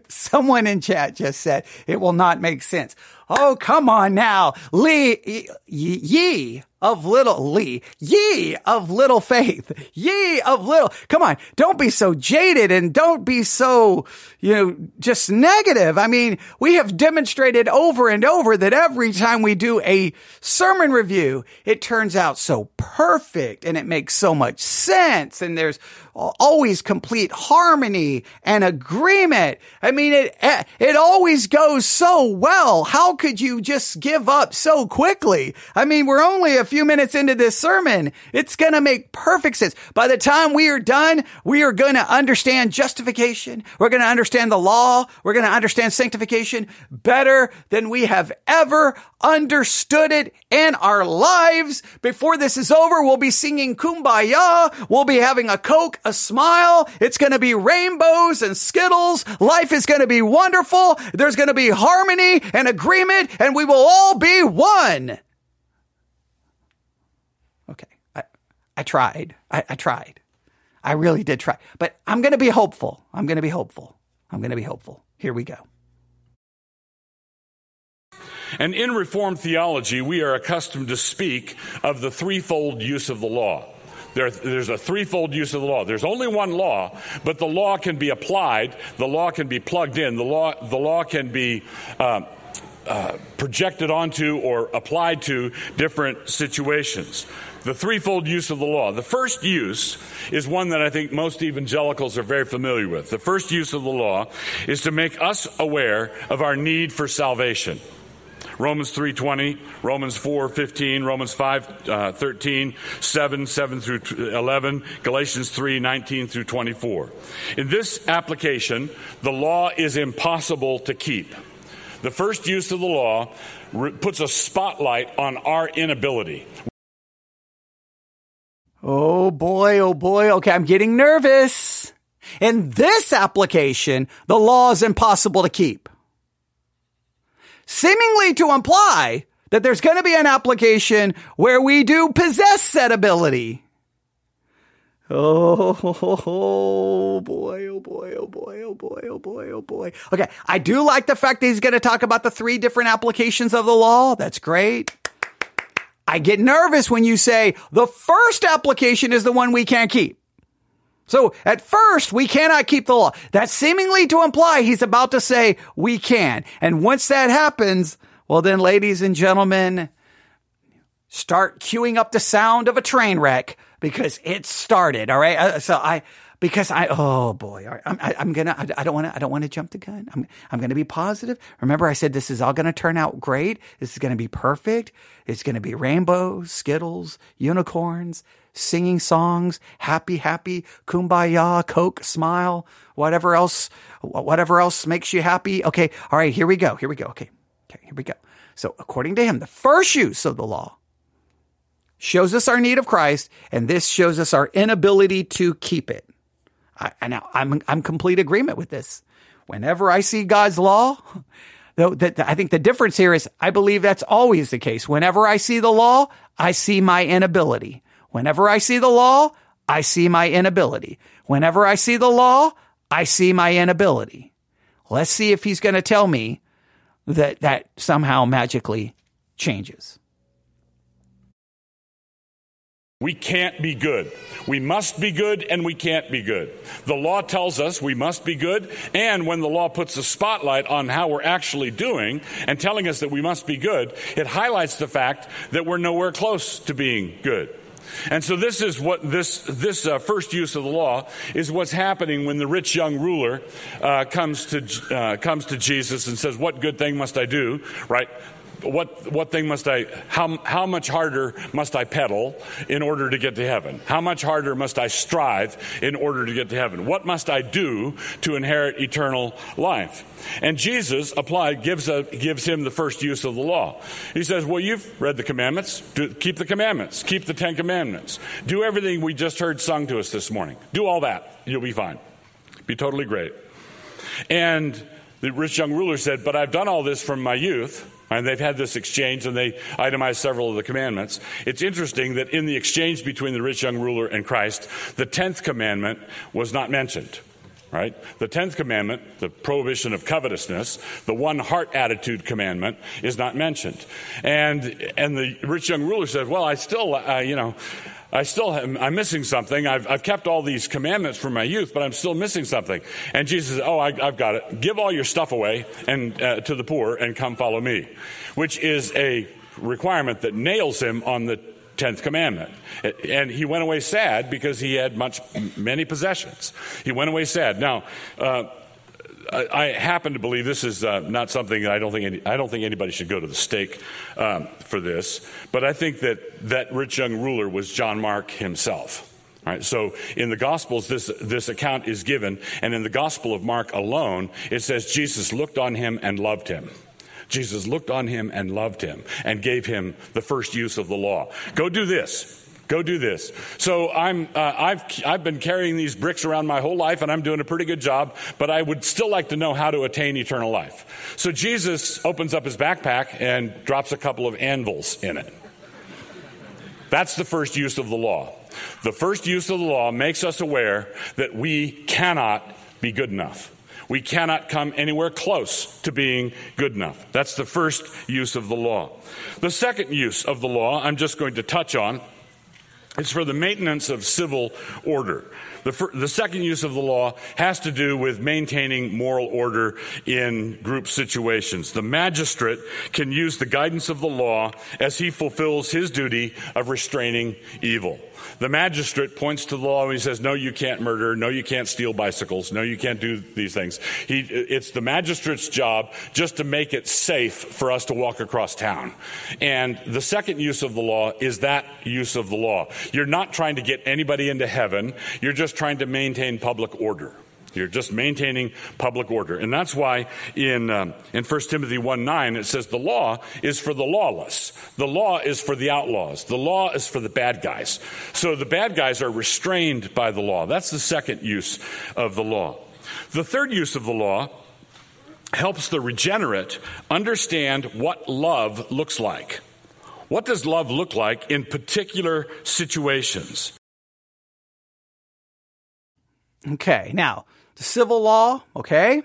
Someone in chat just said, it will not make sense. Oh, come on now. Lee, ye, of little, Lee, ye of little faith, ye of little. Come on, don't be so jaded and don't be so, you know, just negative. I mean, we have demonstrated over and over that every time we do a sermon review, it turns out so perfect and it makes so much sense and there's always complete harmony and agreement. I mean, it it always goes so well. How could you just give up so quickly? I mean, we're only a few minutes into this sermon. It's going to make perfect sense. By the time we are done, we are going to understand justification. We're going to understand the law. We're going to understand sanctification better than we have ever understood it in our lives. Before this is over, we'll be singing Kumbaya. We'll be having a Coke, a smile. It's going to be rainbows and Skittles. Life is going to be wonderful. There's going to be harmony and agreement, and we will all be one. Okay. I, I tried. I, I tried. I really did try. But I'm going to be hopeful. I'm going to be hopeful. I'm going to be hopeful. Here we go. And in Reformed theology, we are accustomed to speak of the threefold use of the law. There, there's a threefold use of the law. There's only one law, but the law can be applied. The law can be plugged in. The law, the law can be uh, uh, projected onto or applied to different situations. The threefold use of the law. The first use is one that I think most evangelicals are very familiar with. The first use of the law is to make us aware of our need for salvation. Romans three twenty, Romans four fifteen, Romans five thirteen, seven, seven through eleven, Galatians three nineteen through twenty-four. In this application, the law is impossible to keep. The first use of the law puts a spotlight on our inability. Oh boy, oh boy. Okay, I'm getting nervous. In this application, the law is impossible to keep. Seemingly to imply that there's going to be an application where we do possess said ability. Oh, oh boy, oh boy, oh boy, oh boy, oh boy, oh boy. Okay, I do like the fact that he's going to talk about the three different applications of the law. That's great. I get nervous when you say the first application is the one we can't keep. So at first, we cannot keep the law. That's seemingly to imply he's about to say we can. And once that happens, well then, ladies and gentlemen, start queuing up the sound of a train wreck because it started. All right. So I, because I, oh boy, all right, I'm, I, I'm gonna, I, I don't want to, I don't want to jump the gun. I'm, I'm going to be positive. Remember, I said this is all going to turn out great. This is going to be perfect. It's going to be rainbows, Skittles, unicorns, singing songs, happy, happy, kumbaya, Coke, smile, whatever else, whatever else makes you happy. Okay. All right. Here we go. Here we go. Okay. Okay. Here we go. So according to him, the first use of the law shows us our need of Christ. And this shows us our inability to keep it. I, and now I'm, I'm complete agreement with this. Whenever I see God's law, though, that I think the difference here is I believe that's always the case. Whenever I see the law, I see my inability. Whenever I see the law, I see my inability. Whenever I see the law, I see my inability. Let's see if he's going to tell me that that somehow magically changes. We can't be good. We must be good and we can't be good. The law tells us we must be good, and when the law puts a spotlight on how we're actually doing and telling us that we must be good, it highlights the fact that we're nowhere close to being good. And so this is what this this uh, first use of the law is what's happening when the rich young ruler uh, comes to uh, comes to Jesus and says, "What good thing must I do?" Right? What what thing must I? How how much harder must I pedal in order to get to heaven? How much harder must I strive in order to get to heaven? What must I do to inherit eternal life? And Jesus applied gives a, gives him the first use of the law. He says, "Well, you've read the commandments. Do, keep the commandments. Keep the Ten Commandments. Do everything we just heard sung to us this morning. Do all that. You'll be fine. Be totally great." And the rich young ruler said, "But I've done all this from my youth." And they've had this exchange, and they itemized several of the commandments. It's interesting that in the exchange between the rich young ruler and Christ, the tenth commandment was not mentioned. right? The tenth commandment, the prohibition of covetousness, the one heart attitude commandment is not mentioned. And and the rich young ruler says, well, I still, uh, you know, I still am, I'm missing something. I've, I've kept all these commandments from my youth, but I'm still missing something. And Jesus says, oh, I, I've got it. Give all your stuff away and uh, to the poor and come follow me, which is a requirement that nails him on the tenth commandment. And he went away sad because he had much, many possessions. He went away sad. Now, uh, I, I happen to believe this is uh, not something that I don't think any, I don't think anybody should go to the stake um, for this. But I think that that rich young ruler was John Mark himself. All right, so in the Gospels, this this account is given, and in the Gospel of Mark alone, it says Jesus looked on him and loved him. Jesus looked on him and loved him and gave him the first use of the law. Go do this. Go do this. So I'm, uh, I've, I've been carrying these bricks around my whole life, and I'm doing a pretty good job, but I would still like to know how to attain eternal life. So Jesus opens up his backpack and drops a couple of anvils in it. That's the first use of the law. The first use of the law makes us aware that we cannot be good enough. We cannot come anywhere close to being good enough. That's the first use of the law. The second use of the law, I'm just going to touch on, is for the maintenance of civil order. The, fir- the second use of the law has to do with maintaining moral order in group situations. The magistrate can use the guidance of the law as he fulfills his duty of restraining evil. The magistrate points to the law and he says, no, you can't murder. No, you can't steal bicycles. No, you can't do these things. He, it's the magistrate's job just to make it safe for us to walk across town. And the second use of the law is that use of the law. You're not trying to get anybody into heaven. You're just trying to maintain public order. You're just maintaining public order. And that's why in um, in First Timothy one nine, it says the law is for the lawless. The law is for the outlaws. The law is for the bad guys. So the bad guys are restrained by the law. That's the second use of the law. The third use of the law helps the regenerate understand what love looks like. What does love look like in particular situations? Okay, now, the civil law, okay,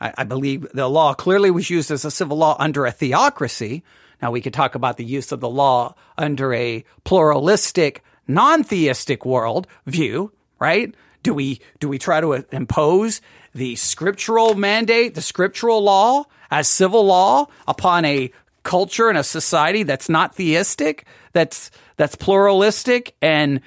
I, I believe the law clearly was used as a civil law under a theocracy. Now, we could talk about the use of the law under a pluralistic, non-theistic world view, right? Do we do we try to impose the scriptural mandate, the scriptural law as civil law upon a culture and a society that's not theistic, that's that's pluralistic and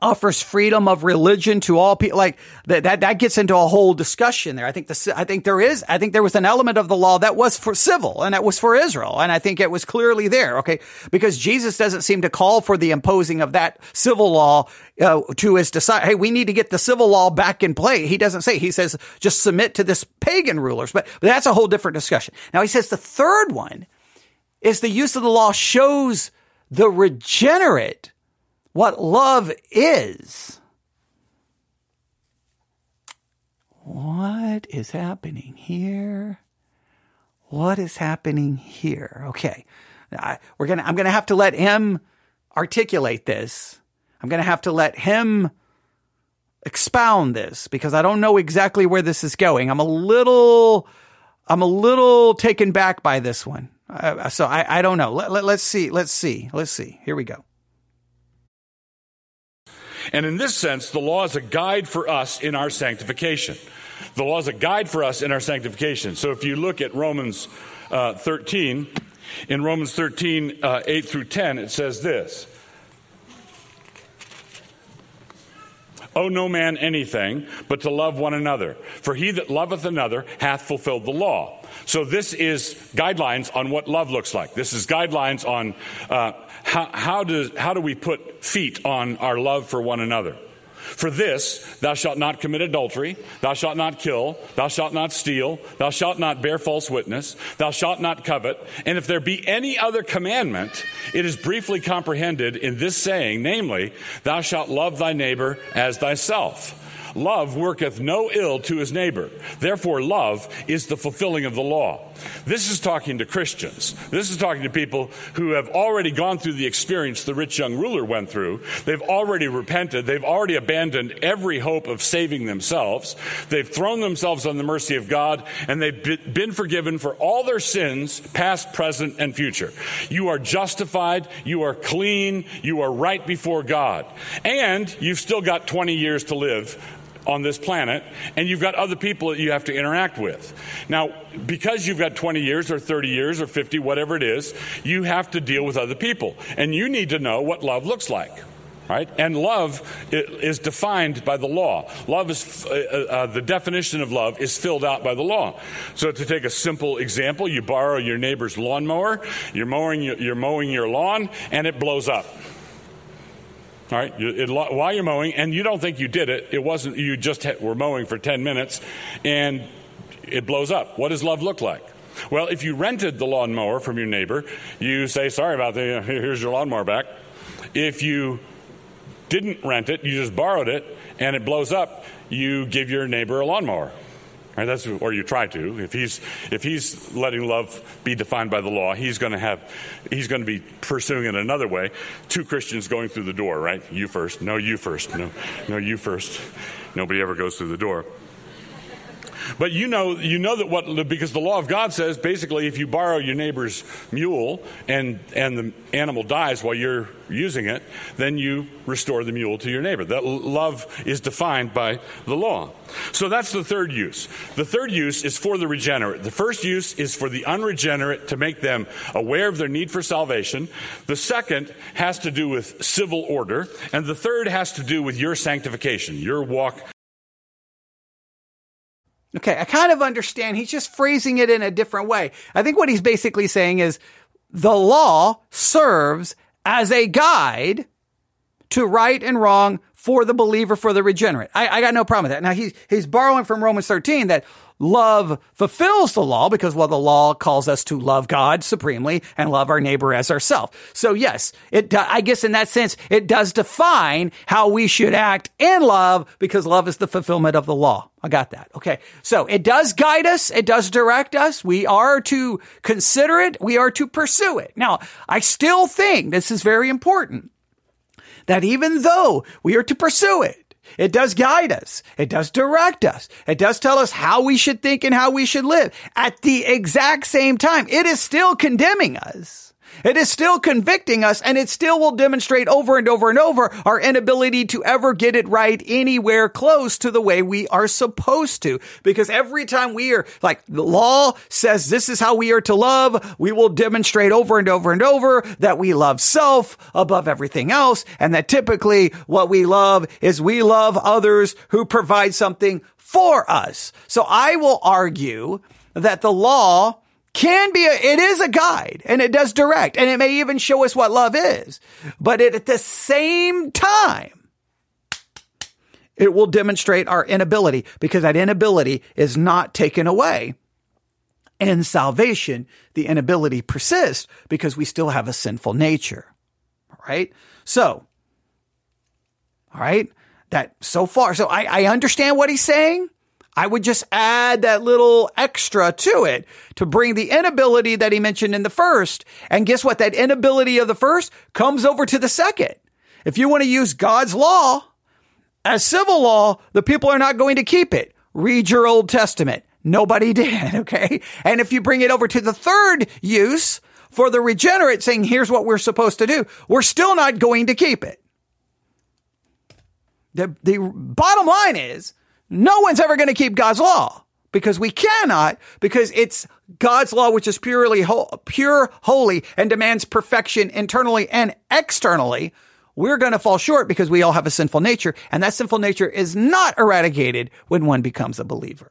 offers freedom of religion to all people? Like that, that, that gets into a whole discussion there. I think the, I think there is, I think there was an element of the law that was for civil and that was for Israel. And I think it was clearly there. Okay. Because Jesus doesn't seem to call for the imposing of that civil law uh, to his disciples. Hey, we need to get the civil law back in play. He doesn't say, he says, just submit to this pagan rulers, but, but that's a whole different discussion. Now he says the third one is the use of the law shows the regenerate what love is. What is happening here? What is happening here? Okay, I, we're gonna. I'm gonna have to let him articulate this. I'm gonna have to let him expound this because I don't know exactly where this is going. I'm a little. I'm a little taken back by this one. Uh, so I, I don't know. Let, let, let's see. Let's see. Let's see. Here we go. And in this sense, the law is a guide for us in our sanctification. The law is a guide for us in our sanctification. So if you look at Romans uh, thirteen, in Romans thirteen, uh, eight through ten, it says this. Owe no man anything but to love one another, for he that loveth another hath fulfilled the law. So this is guidelines on what love looks like. This is guidelines on uh, how, how, does, how do we put feet on our love for one another. For this, thou shalt not commit adultery, thou shalt not kill, thou shalt not steal, thou shalt not bear false witness, thou shalt not covet. And if there be any other commandment, it is briefly comprehended in this saying, namely, thou shalt love thy neighbor as thyself. Love worketh no ill to his neighbor. Therefore, love is the fulfilling of the law. This is talking to Christians. This is talking to people who have already gone through the experience the rich young ruler went through. They've already repented. They've already abandoned every hope of saving themselves. They've thrown themselves on the mercy of God, and they've been forgiven for all their sins, past, present, and future. You are justified. You are clean. You are right before God. And you've still got twenty years to live on this planet, and you've got other people that you have to interact with. Now, because you've got twenty years or thirty years or fifty, whatever it is, you have to deal with other people, and you need to know what love looks like, right? And love is defined by the law. Love is, uh, uh, the definition of love is filled out by the law. So to take a simple example, you borrow your neighbor's lawnmower, you're mowing, you're mowing your lawn, and it blows up. All right, it, it, while you're mowing, and you don't think you did it, it wasn't, you just had, were mowing for ten minutes, and it blows up. What does love look like? Well, if you rented the lawnmower from your neighbor, you say, sorry about that, here's your lawnmower back. If you didn't rent it, you just borrowed it, and it blows up, you give your neighbor a lawnmower. Right, that's, or you try to. If he's if he's letting love be defined by the law, he's going to have he's going to be pursuing it another way. Two Christians going through the door, right? You first. No, you first. No, no, you first. Nobody ever goes through the door. But you know, you know that what because the law of God says basically, if you borrow your neighbor's mule and and the animal dies while you're using it, then you restore the mule to your neighbor. That love is defined by the law. So that's the third use. The third use is for the regenerate. The first use is for the unregenerate, to make them aware of their need for salvation. The second has to do with civil order, and the third has to do with your sanctification, your walk. Okay, I kind of understand. He's just phrasing it in a different way. I think what he's basically saying is the law serves as a guide to right and wrong for the believer, for the regenerate. I, I got no problem with that. Now, he, he's borrowing from Romans thirteen that love fulfills the law, because, well, the law calls us to love God supremely and love our neighbor as ourselves. So, yes, it. I guess in that sense, it does define how we should act in love, because love is the fulfillment of the law. I got that. Okay. So it does guide us. It does direct us. We are to consider it. We are to pursue it. Now, I still think this is very important, that even though we are to pursue it, it does guide us. It does direct us. It does tell us how we should think and how we should live. At the exact same time, it is still condemning us. It is still convicting us, and it still will demonstrate over and over and over our inability to ever get it right anywhere close to the way we are supposed to. Because every time we are like, the law says this is how we are to love, we will demonstrate over and over and over that we love self above everything else, and that typically what we love is we love others who provide something for us. So I will argue that the law can be, a, it is a guide, and it does direct, and it may even show us what love is. But it, at the same time, it will demonstrate our inability, because that inability is not taken away. In salvation, the inability persists because we still have a sinful nature. All right? So, all right? That so far. So I, I understand what he's saying. I would just add that little extra to it to bring the inability that he mentioned in the first. And guess what? That inability of the first comes over to the second. If you want to use God's law as civil law, the people are not going to keep it. Read your Old Testament. Nobody did, okay? And if you bring it over to the third use for the regenerate, saying, here's what we're supposed to do, we're still not going to keep it. The, the bottom line is, no one's ever going to keep God's law, because we cannot, because it's God's law, which is purely ho- pure, holy, and demands perfection internally and externally. We're going to fall short because we all have a sinful nature, and that sinful nature is not eradicated when one becomes a believer.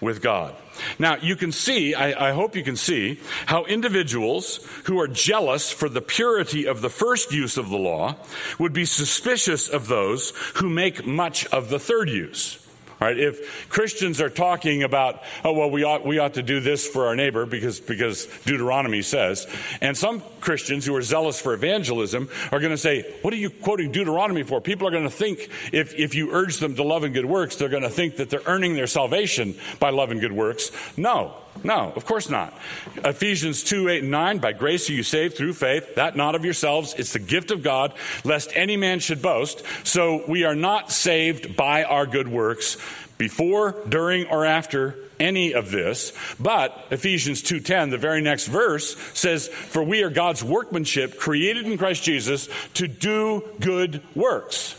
With God. Now, you can see, I, I hope you can see, how individuals who are jealous for the purity of the first use of the law would be suspicious of those who make much of the third use. All right, if Christians are talking about, oh, well, we ought we ought to do this for our neighbor because because Deuteronomy says, and some Christians who are zealous for evangelism are going to say, what are you quoting Deuteronomy for? People are going to think if, if you urge them to love and good works, they're going to think that they're earning their salvation by love and good works. No, no, of course not. Ephesians two, eight, and nine, by grace are you saved through faith, that not of yourselves, it's the gift of God, lest any man should boast. So we are not saved by our good works before, during, or after any of this. But Ephesians two ten, the very next verse, says, for we are God's workmanship, created in Christ Jesus to do good works,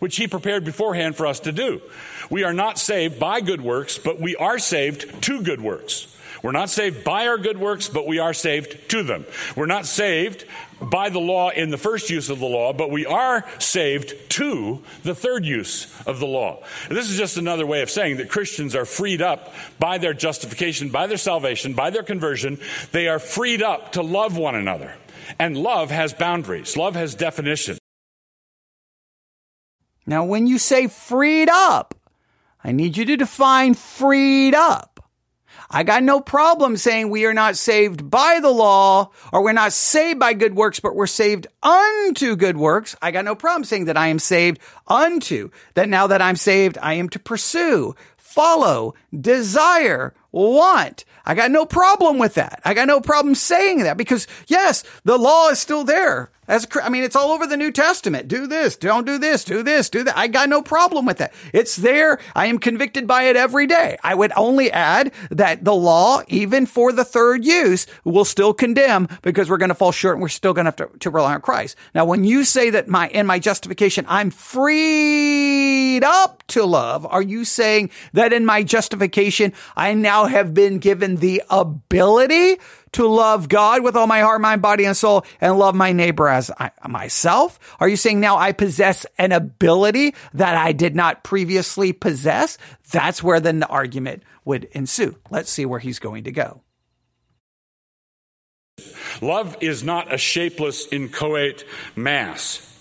which he prepared beforehand for us to do. We are not saved by good works, but we are saved to good works. We're not saved by our good works, but we are saved to them. We're not saved by the law in the first use of the law, but we are saved to the third use of the law. And this is just another way of saying that Christians are freed up by their justification, by their salvation, by their conversion. They are freed up to love one another. And love has boundaries. Love has definitions. Now, when you say freed up, I need you to define freed up. I got no problem saying we are not saved by the law, or we're not saved by good works, but we're saved unto good works. I got no problem saying that I am saved unto, that now that I'm saved, I am to pursue, follow, desire, want. I got no problem with that. I got no problem saying that because, yes, the law is still there. As I mean, it's all over the New Testament. Do this, don't do this, do this, do that. I got no problem with that. It's there. I am convicted by it every day. I would only add that the law, even for the third use, will still condemn because we're going to fall short and we're still going to have to, to rely on Christ. Now, when you say that my in my justification, I'm freed up to love, are you saying that in my justification, I now have been given the ability to love God with all my heart, mind, body, and soul, and love my neighbor as I, myself? Are you saying now I possess an ability that I did not previously possess? That's where then the argument would ensue. Let's see where he's going to go. Love is not a shapeless, inchoate mass.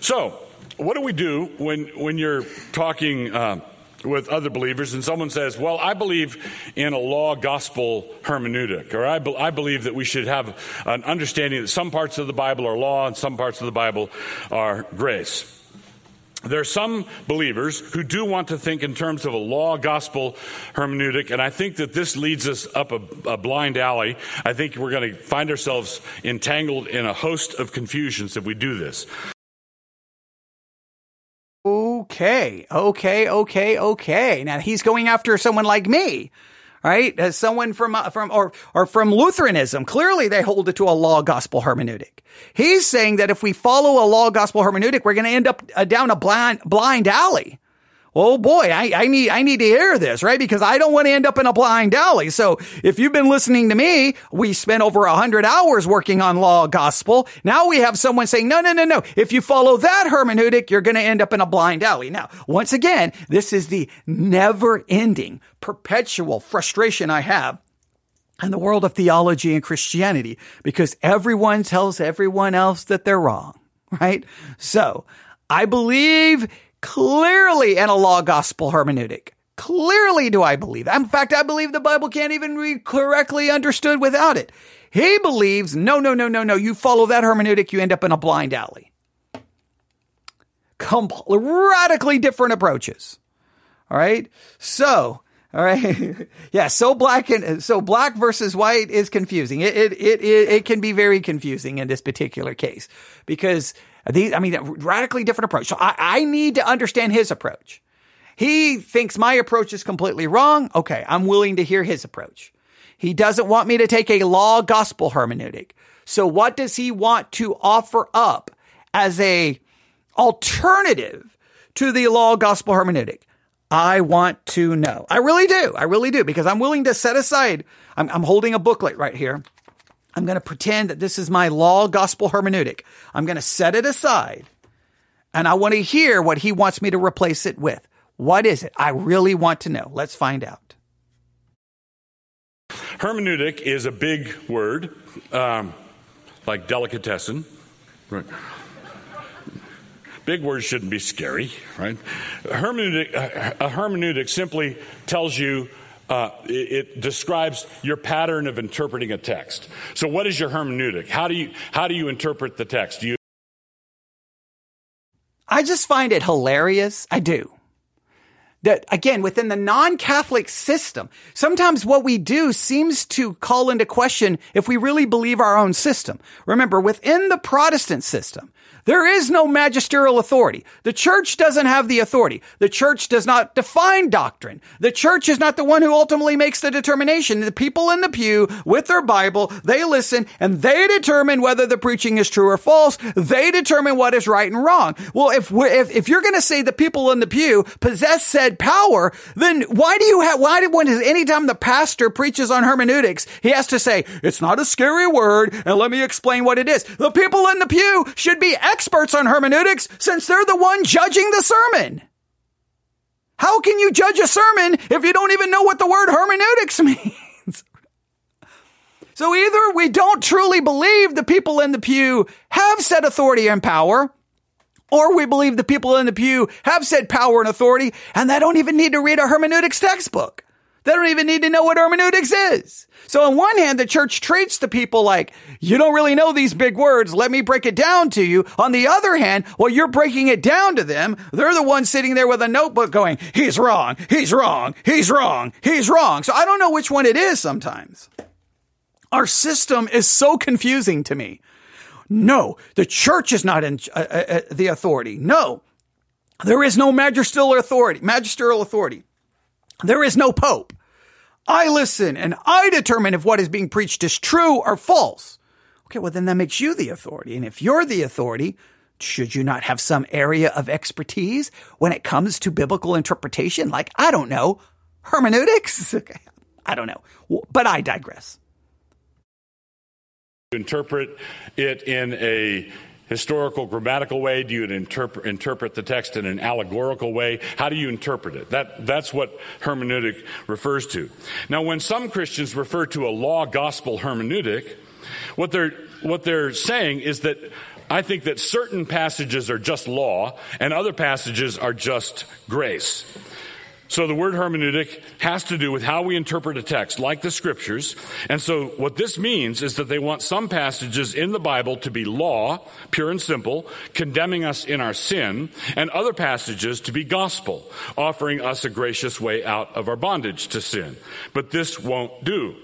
So, what do we do when when you're talking uh, with other believers, and someone says, well, I believe in a law gospel hermeneutic, or I, be- I believe that we should have an understanding that some parts of the Bible are law and some parts of the Bible are grace. There are some believers who do want to think in terms of a law gospel hermeneutic, and I think that this leads us up a, a blind alley. I think we're going to find ourselves entangled in a host of confusions if we do this. Okay, okay, okay, okay. Now he's going after someone like me, right? As someone from, from, or, or from Lutheranism. Clearly they hold it to a law gospel hermeneutic. He's saying that if we follow a law gospel hermeneutic, we're going to end up uh, down a blind, blind alley. Oh boy, I, I need, I need to hear this, right? Because I don't want to end up in a blind alley. So if you've been listening to me, we spent over a hundred hours working on law gospel. Now we have someone saying, no, no, no, no. If you follow that hermeneutic, you're going to end up in a blind alley. Now, once again, this is the never ending, perpetual frustration I have in the world of theology and Christianity, because everyone tells everyone else that they're wrong, right? So I believe clearly in a law gospel hermeneutic. Clearly do I believe that. In fact, I believe the Bible can't even be correctly understood without it. He believes, no, no, no, no, no. You follow that hermeneutic, you end up in a blind alley. Com- radically different approaches. All right. So, all right. yeah. So black and so black versus white is confusing. It, it, it, it, it can be very confusing in this particular case because These, I mean, a radically different approach. So I, I need to understand his approach. He thinks my approach is completely wrong. Okay, I'm willing to hear his approach. He doesn't want me to take a law gospel hermeneutic. So what does he want to offer up as a alternative to the law gospel hermeneutic? I want to know. I really do. I really do, because I'm willing to set aside. I'm, I'm holding a booklet right here. I'm going to pretend that this is my law gospel hermeneutic. I'm going to set it aside, and I want to hear what he wants me to replace it with. What is it? I really want to know. Let's find out. Hermeneutic is a big word, um, like delicatessen. Right. Big words shouldn't be scary, right? A hermeneutic, a hermeneutic simply tells you, uh, it, it describes your pattern of interpreting a text. So what is your hermeneutic? How do you how do you interpret the text? Do you? I just find it hilarious. I do. That, again, within the non-Catholic system, sometimes what we do seems to call into question if we really believe our own system. Remember, within the Protestant system, there is no magisterial authority. The church doesn't have the authority. The church does not define doctrine. The church is not the one who ultimately makes the determination. The people in the pew with their Bible, they listen and they determine whether the preaching is true or false. They determine what is right and wrong. Well, if we're, if, if you're going to say the people in the pew possess said power, then why do you have, why do, when anytime the pastor preaches on hermeneutics, he has to say, it's not a scary word, and let me explain what it is. The people in the pew should be experts on hermeneutics since they're the one judging the sermon. How can you judge a sermon if you don't even know what the word hermeneutics means? So either we don't truly believe the people in the pew have said authority and power, or we believe the people in the pew have said power and authority, and they don't even need to read a hermeneutics textbook. They don't even need to know what hermeneutics is. So on one hand, the church treats the people like, you don't really know these big words. Let me break it down to you. On the other hand, while you're breaking it down to them, they're the ones sitting there with a notebook going, he's wrong, he's wrong, he's wrong, he's wrong. So I don't know which one it is sometimes. Our system is so confusing to me. No, the church is not in uh, uh, the authority. No, there is no magisterial authority, magisterial authority. There is no pope. I listen and I determine if what is being preached is true or false. Okay, well, then that makes you the authority. And if you're the authority, should you not have some area of expertise when it comes to biblical interpretation? Like, I don't know, hermeneutics? Okay, I don't know, but I digress. Interpret it in a historical, grammatical way? Do you interpret interpret the text in an allegorical way? How do you interpret it? That that's what hermeneutic refers to. Now, when some Christians refer to a law gospel hermeneutic, what they're what they're saying is that I think that certain passages are just law and other passages are just grace. So the word hermeneutic has to do with how we interpret a text, like the Scriptures. And so what this means is that they want some passages in the Bible to be law, pure and simple, condemning us in our sin, and other passages to be gospel, offering us a gracious way out of our bondage to sin. But this won't do.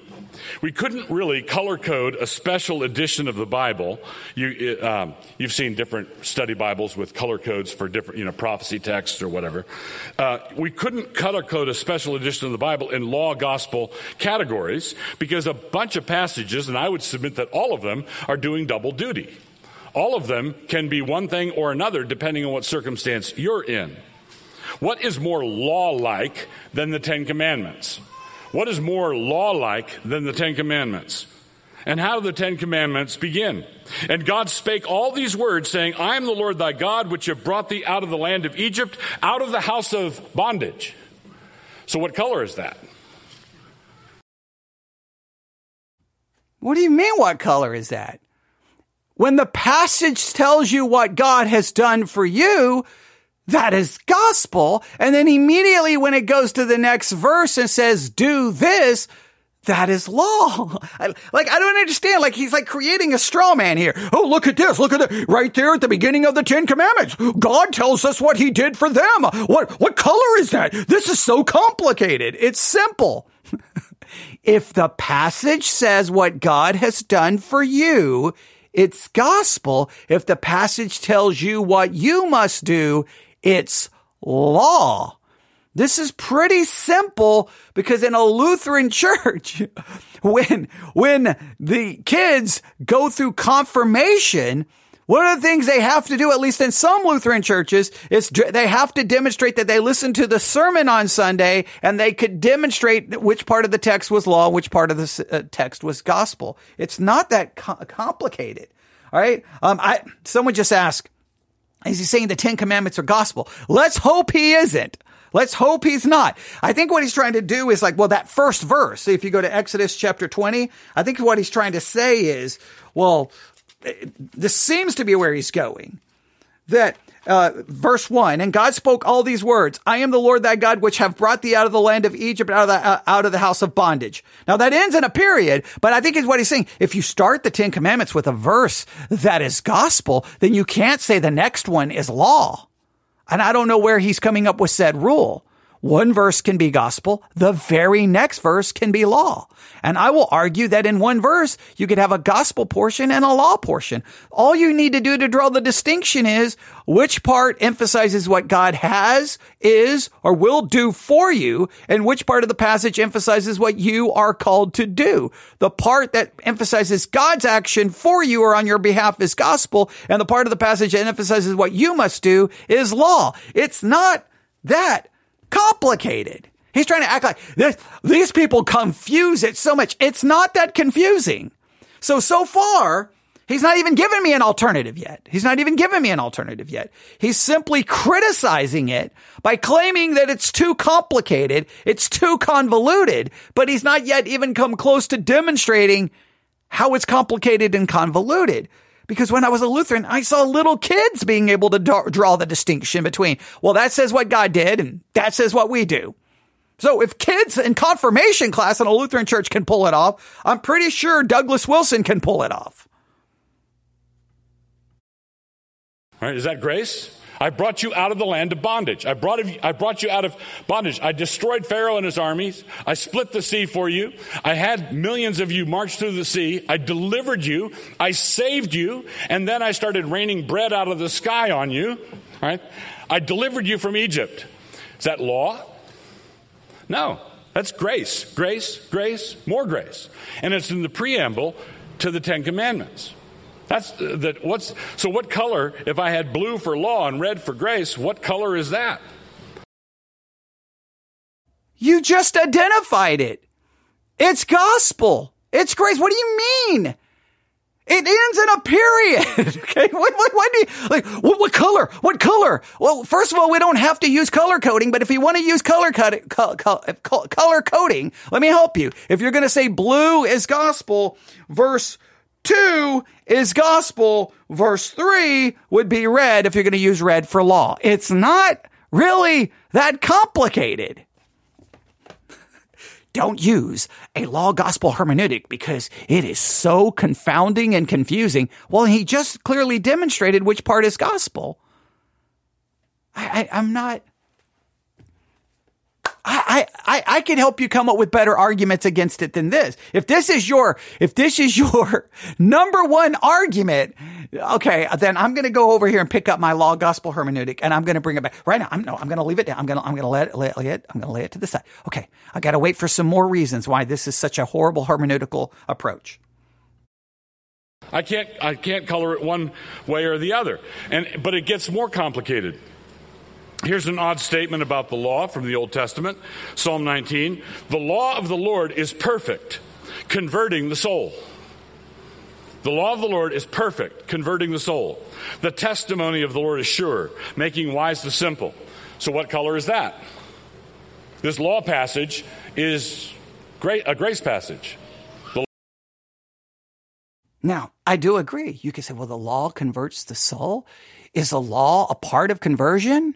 We couldn't really color code a special edition of the Bible. You, um, you've seen different study Bibles with color codes for different, you know, prophecy texts or whatever. Uh, we couldn't color code a special edition of the Bible in law, gospel categories because a bunch of passages, and I would submit that all of them, are doing double duty. All of them can be one thing or another depending on what circumstance you're in. What is more law-like than the Ten Commandments? What is more law-like than the Ten Commandments? And how do the Ten Commandments begin? And God spake all these words, saying, I am the Lord thy God, which have brought thee out of the land of Egypt, out of the house of bondage. So what color is that? What do you mean, what color is that? When the passage tells you what God has done for you, that is gospel. And then immediately when it goes to the next verse and says, do this, that is law. I, like, I don't understand. Like, he's like creating a straw man here. Oh, look at this. Look at that. Right there at the beginning of the Ten Commandments. God tells us what he did for them. What, what color is that? This is so complicated. It's simple. If the passage says what God has done for you, it's gospel. If the passage tells you what you must do, it's law. This is pretty simple because in a Lutheran church, when, when the kids go through confirmation, one of the things they have to do, at least in some Lutheran churches, is they have to demonstrate that they listened to the sermon on Sunday and they could demonstrate which part of the text was law, which part of the text was gospel. It's not that co- complicated. All right. Um, I, someone just asked, is he saying the Ten Commandments are gospel? Let's hope he isn't. Let's hope he's not. I think what he's trying to do is like, well, that first verse, if you go to Exodus chapter twenty, I think what he's trying to say is, well, this seems to be where he's going, that Uh, verse one, and God spoke all these words, I am the Lord thy God, which have brought thee out of the land of Egypt, out of the, uh, out of the house of bondage. Now that ends in a period, but I think is what he's saying. If you start the Ten Commandments with a verse that is gospel, then you can't say the next one is law. And I don't know where he's coming up with said rule. One verse can be gospel. The very next verse can be law. And I will argue that in one verse, you could have a gospel portion and a law portion. All you need to do to draw the distinction is which part emphasizes what God has, is, or will do for you, and which part of the passage emphasizes what you are called to do. The part that emphasizes God's action for you or on your behalf is gospel, and the part of the passage that emphasizes what you must do is law. It's not that complicated. He's trying to act like this, these people confuse it so much. It's not that confusing. So, so far, he's not even giving me an alternative yet. He's not even giving me an alternative yet. He's simply criticizing it by claiming that it's too complicated. It's too convoluted, but he's not yet even come close to demonstrating how it's complicated and convoluted. Because when I was a Lutheran, I saw little kids being able to draw the distinction between, well, that says what God did and that says what we do. So if kids in confirmation class in a Lutheran church can pull it off, I'm pretty sure Douglas Wilson can pull it off. All right, is that grace? I brought you out of the land of bondage. I brought I brought you out of bondage. I destroyed Pharaoh and his armies. I split the sea for you. I had millions of you march through the sea. I delivered you. I saved you. And then I started raining bread out of the sky on you. Right? I delivered you from Egypt. Is that law? No. That's grace. Grace, grace, more grace. And it's in the preamble to the Ten Commandments. That's the, what's so what color, if I had blue for law and red for grace, what color is that? You just identified it. It's gospel. It's grace. What do you mean? It ends in a period. Okay. What, what, what do you, like, what, what color? What color? Well, first of all, we don't have to use color coding, but if you want to use color, code, color, color coding, let me help you. If you're going to say blue is gospel, verse two is gospel, verse three would be red if you're going to use red for law. It's not really that complicated. Don't use a law-gospel hermeneutic because it is so confounding and confusing. Well, he just clearly demonstrated which part is gospel. I, I, I'm not... I, I, I can help you come up with better arguments against it than this. If this is your, if this is your number one argument, okay, then I'm going to go over here and pick up my law gospel hermeneutic and I'm going to bring it back right now. I'm no, I'm going to leave it down. I'm going to, I'm going to let it, let it, I'm going to lay it to the side. Okay. I got to wait for some more reasons why this is such a horrible hermeneutical approach. I can't, I can't color it one way or the other. And, but it gets more complicated. Here's an odd statement about the law from the Old Testament, Psalm nineteen. The law of the Lord is perfect, converting the soul. The law of the Lord is perfect, converting the soul. The testimony of the Lord is sure, making wise the simple. So what color is that? This law passage is a grace passage. Now, I do agree. You could say, well, the law converts the soul. Is the law a part of conversion?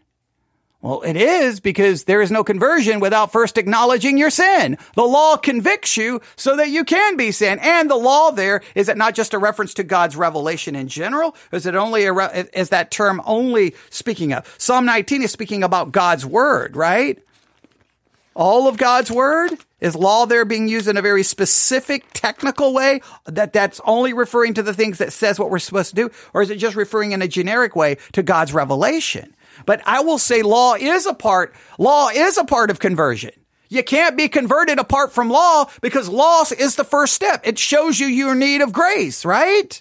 Well, it is, because there is no conversion without first acknowledging your sin. The law convicts you so that you can be sin. And the law there, is it not just a reference to God's revelation in general? Is it only a re- is that term only speaking of? Psalm nineteen is speaking about God's word, right? All of God's word? Is law there being used in a very specific technical way that that's only referring to the things that says what we're supposed to do? Or is it just referring in a generic way to God's revelation? But I will say law is a part, law is a part of conversion. You can't be converted apart from law, because law is the first step. It shows you your need of grace, right?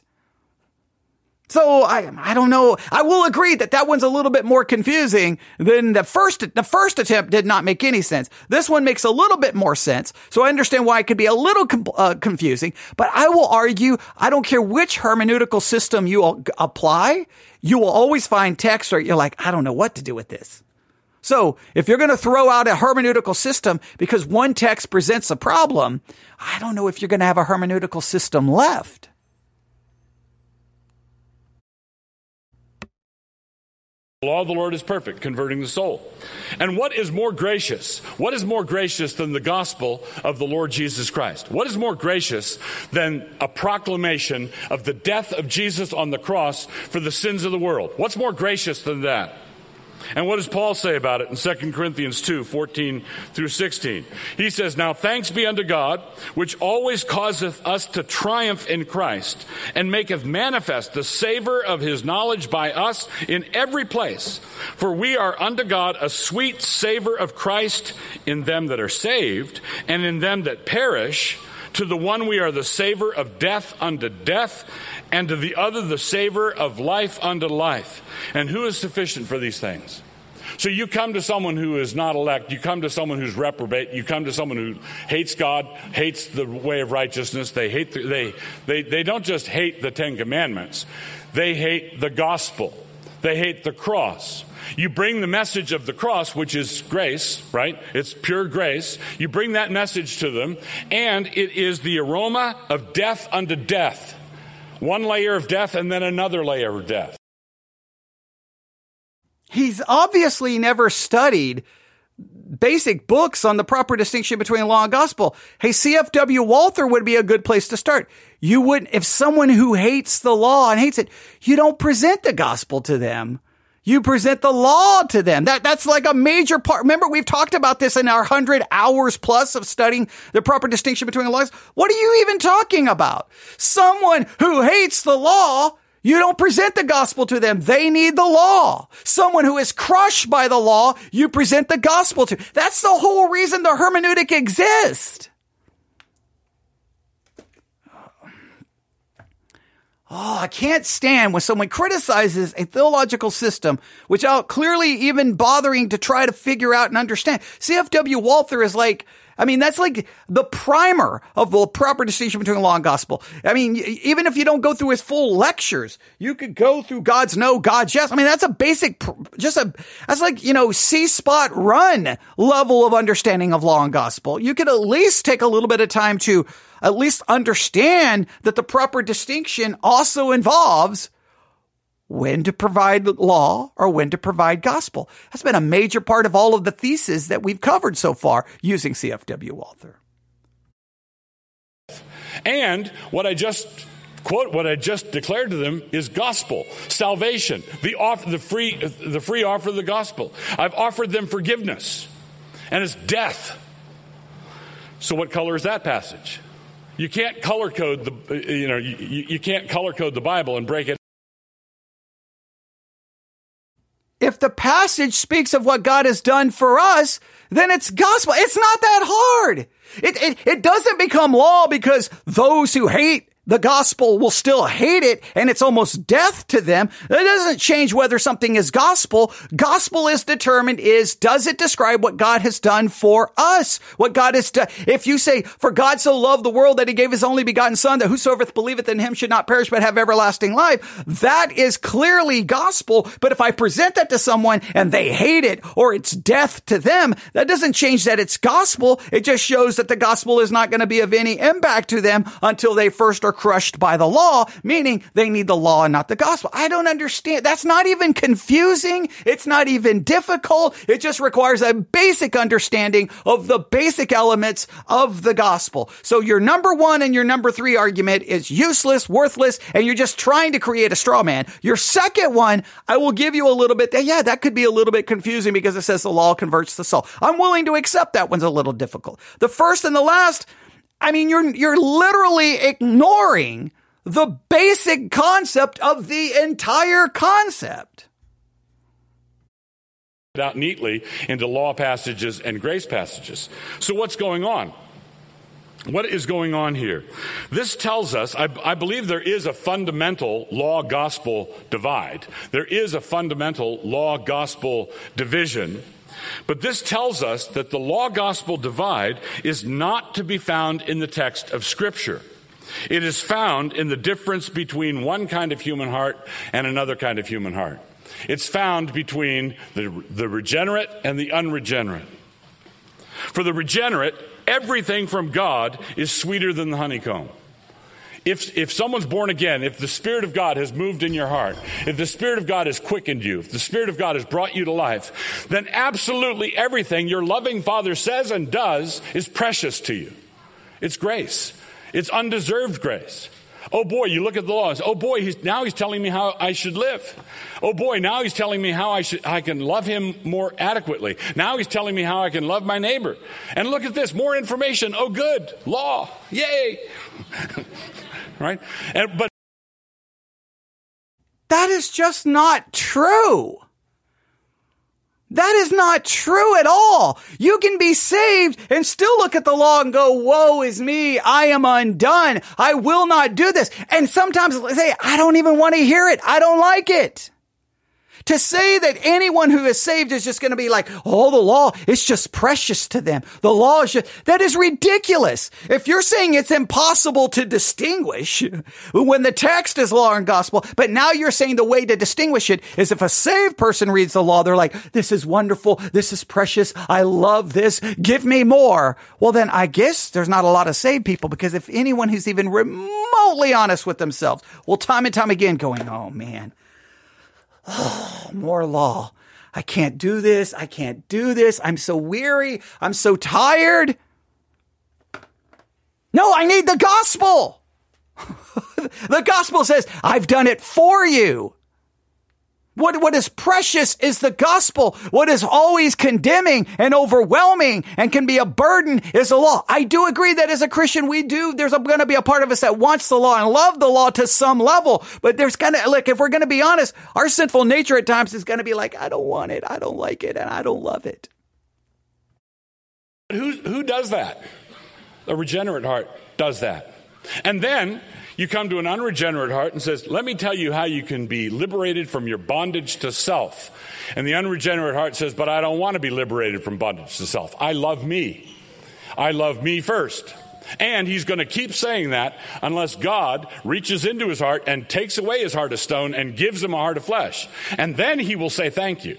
So I, I don't know. I will agree that that one's a little bit more confusing than the first, the first attempt did not make any sense. This one makes a little bit more sense. So I understand why it could be a little com- uh, confusing, but I will argue, I don't care which hermeneutical system you all apply. You will always find texts where you're like, I don't know what to do with this. So if you're going to throw out a hermeneutical system because one text presents a problem, I don't know if you're going to have a hermeneutical system left. The law of the Lord is perfect, converting the soul. And what is more gracious? What is more gracious than the gospel of the Lord Jesus Christ? What is more gracious than a proclamation of the death of Jesus on the cross for the sins of the world? What's more gracious than that? And what does Paul say about it in Second Corinthians two, fourteen through sixteen? He says, "Now thanks be unto God, which always causeth us to triumph in Christ, and maketh manifest the savor of his knowledge by us in every place. For we are unto God a sweet savor of Christ in them that are saved, and in them that perish. To the one we are the savor of death unto death, and to the other the savor of life unto life. And who is sufficient for these things?" So you come to someone who is not elect, you come to someone who's reprobate, you come to someone who hates God, hates the way of righteousness, they hate the, they, they they don't just hate the Ten Commandments, they hate the gospel, they hate the cross. You bring the message of the cross, which is grace, right? It's pure grace. You bring that message to them, and it is the aroma of death unto death. One layer of death and then another layer of death. He's obviously never studied basic books on the proper distinction between law and gospel. Hey, C F W Walther would be a good place to start. You wouldn't, if someone who hates the law and hates it, you don't present the gospel to them. You present the law to them. That, that's like a major part. Remember, we've talked about this in our hundred hours plus of studying the proper distinction between the laws. What are you even talking about? Someone who hates the law, you don't present the gospel to them. They need the law. Someone who is crushed by the law, you present the gospel to. That's the whole reason the hermeneutic exists. Oh, I can't stand when someone criticizes a theological system without clearly even bothering to try to figure out and understand. C F W Walther is like, I mean, that's like the primer of the proper distinction between law and gospel. I mean, even if you don't go through his full lectures, you could go through God's no, God's yes. I mean, that's a basic, just a, that's like, you know, C-spot run level of understanding of law and gospel. You could at least take a little bit of time to at least understand that the proper distinction also involves when to provide law or when to provide gospel. That's been a major part of all of the theses that we've covered so far using C F W Walther. And what I just quote, what I just declared to them is gospel, salvation, the offer, the free, the free offer of the gospel. I've offered them forgiveness, and it's death. So what color is that passage? You can't color code the, you know, you, you can't color code the Bible and break it. If the passage speaks of what God has done for us, then it's gospel. It's not that hard. It, it, it doesn't become law because those who hate the gospel will still hate it, and it's almost death to them. It doesn't change whether something is gospel. Gospel is determined is, does it describe what God has done for us? What God has done. If you say, for God so loved the world that he gave his only begotten son, that whosoever believeth in him should not perish but have everlasting life, that is clearly gospel. But if I present that to someone and they hate it, or it's death to them, that doesn't change that it's gospel. It just shows that the gospel is not going to be of any impact to them until they first are crushed by the law, meaning they need the law and not the gospel. I don't understand. That's not even confusing. It's not even difficult. It just requires a basic understanding of the basic elements of the gospel. So your number one and your number three argument is useless, worthless, and you're just trying to create a straw man. Your second one, I will give you a little bit. Yeah, that could be a little bit confusing because it says the law converts the soul. I'm willing to accept that one's a little difficult. The first and the last, I mean, you're you're literally ignoring the basic concept of the entire concept. Out neatly into law passages and grace passages. So what's going on? What is going on here? This tells us, I, I believe there is a fundamental law-gospel divide. There is a fundamental law-gospel division. But this tells us that the law-gospel divide is not to be found in the text of Scripture. It is found in the difference between one kind of human heart and another kind of human heart. It's found between the, the regenerate and the unregenerate. For the regenerate, everything from God is sweeter than the honeycomb. If if someone's born again, if the Spirit of God has moved in your heart, if the Spirit of God has quickened you, if the Spirit of God has brought you to life, then absolutely everything your loving Father says and does is precious to you. It's grace. It's undeserved grace. Oh boy, you look at the law and say, oh boy, he's, now he's telling me how I should live. Oh boy, now he's telling me how I should, I can love him more adequately. Now he's telling me how I can love my neighbor. And look at this, more information. Oh good, law, yay. Right? And, but that is just not true. That is not true at all. You can be saved and still look at the law and go, woe is me. I am undone. I will not do this. And sometimes say, I don't even want to hear it. I don't like it. To say that anyone who is saved is just going to be like, oh, the law, it's just precious to them. The law is just, that is ridiculous. If you're saying it's impossible to distinguish when the text is law and gospel, but now you're saying the way to distinguish it is if a saved person reads the law, they're like, this is wonderful. This is precious. I love this. Give me more. Well, then I guess there's not a lot of saved people, because if anyone who's even remotely honest with themselves will time and time again going, oh, man. Oh, more law. I can't do this. I can't do this. I'm so weary. I'm so tired. No, I need the gospel. The gospel says, I've done it for you. What, what is precious is the gospel. What is always condemning and overwhelming and can be a burden is the law. I do agree that as a Christian, we do, there's going to be a part of us that wants the law and love the law to some level. But there's going to, look, if we're going to be honest, our sinful nature at times is going to be like, I don't want it. I don't like it. And I don't love it. Who, who does that? A regenerate heart does that. And then you come to an unregenerate heart and says, let me tell you how you can be liberated from your bondage to self. And the unregenerate heart says, but I don't want to be liberated from bondage to self. I love me. I love me first. And he's going to keep saying that unless God reaches into his heart and takes away his heart of stone and gives him a heart of flesh. And then he will say, thank you.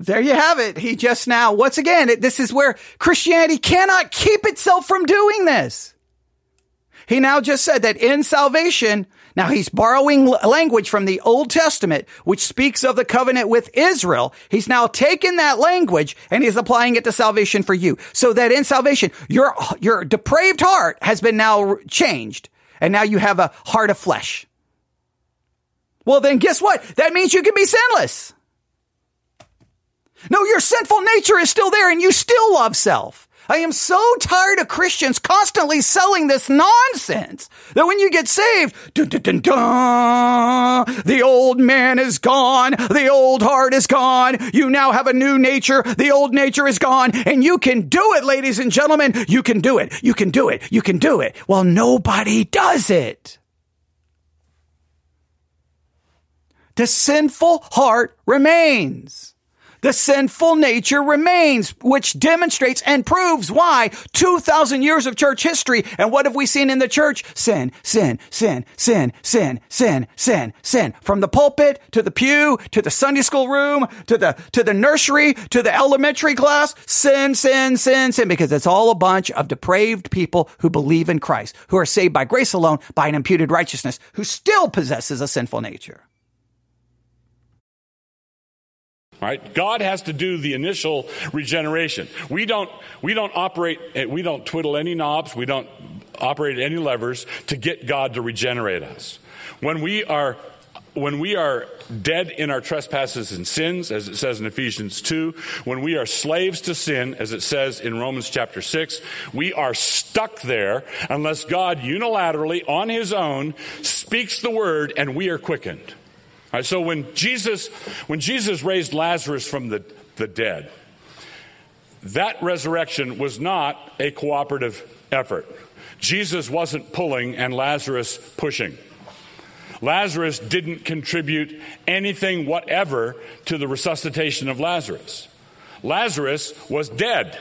There you have it. He just now, once again, this is where Christianity cannot keep itself from doing this. He now just said that in salvation, now he's borrowing language from the Old Testament, which speaks of the covenant with Israel. He's now taken that language and he's applying it to salvation for you. So that in salvation, your, your depraved heart has been now changed. And now you have a heart of flesh. Well, then guess what? That means you can be sinless. No, your sinful nature is still there and you still love self. I am so tired of Christians constantly selling this nonsense that when you get saved, dun, dun, dun, dun, the old man is gone, the old heart is gone, you now have a new nature, the old nature is gone, and you can do it, ladies and gentlemen, you can do it, you can do it, you can do it. Well, nobody does it. The sinful heart remains. The sinful nature remains, which demonstrates and proves why two thousand years of church history. And what have we seen in the church? Sin, sin, sin, sin, sin, sin, sin, sin. From the pulpit to the pew, to the Sunday school room, to the, to the nursery, to the elementary class. Sin, sin, sin, sin, because it's all a bunch of depraved people who believe in Christ, who are saved by grace alone, by an imputed righteousness, who still possesses a sinful nature. Right? God has to do the initial regeneration. We don't, we don't operate, we don't twiddle any knobs, we don't operate any levers to get God to regenerate us. When we are, when we are dead in our trespasses and sins, as it says in Ephesians two, when we are slaves to sin, as it says in Romans chapter six, we are stuck there unless God unilaterally, on his own, speaks the word and we are quickened. All right, so when Jesus when Jesus raised Lazarus from the, the dead, that resurrection was not a cooperative effort. Jesus wasn't pulling and Lazarus pushing. Lazarus didn't contribute anything whatever to the resuscitation of Lazarus. Lazarus was dead.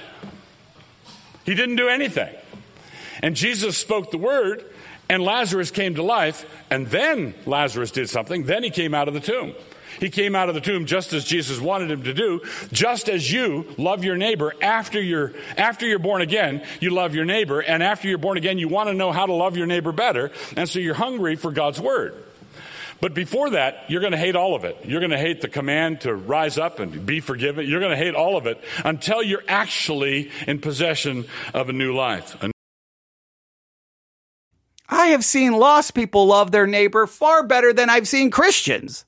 He didn't do anything. And Jesus spoke the word and Lazarus came to life, and then Lazarus did something. Then he came out of the tomb. He came out of the tomb just as Jesus wanted him to do, just as you love your neighbor after you're, after you're born again, you love your neighbor, and after you're born again, you want to know how to love your neighbor better, and so you're hungry for God's word. But before that, you're going to hate all of it. You're going to hate the command to rise up and be forgiven. You're going to hate all of it until you're actually in possession of a new life. I have seen lost people love their neighbor far better than I've seen Christians.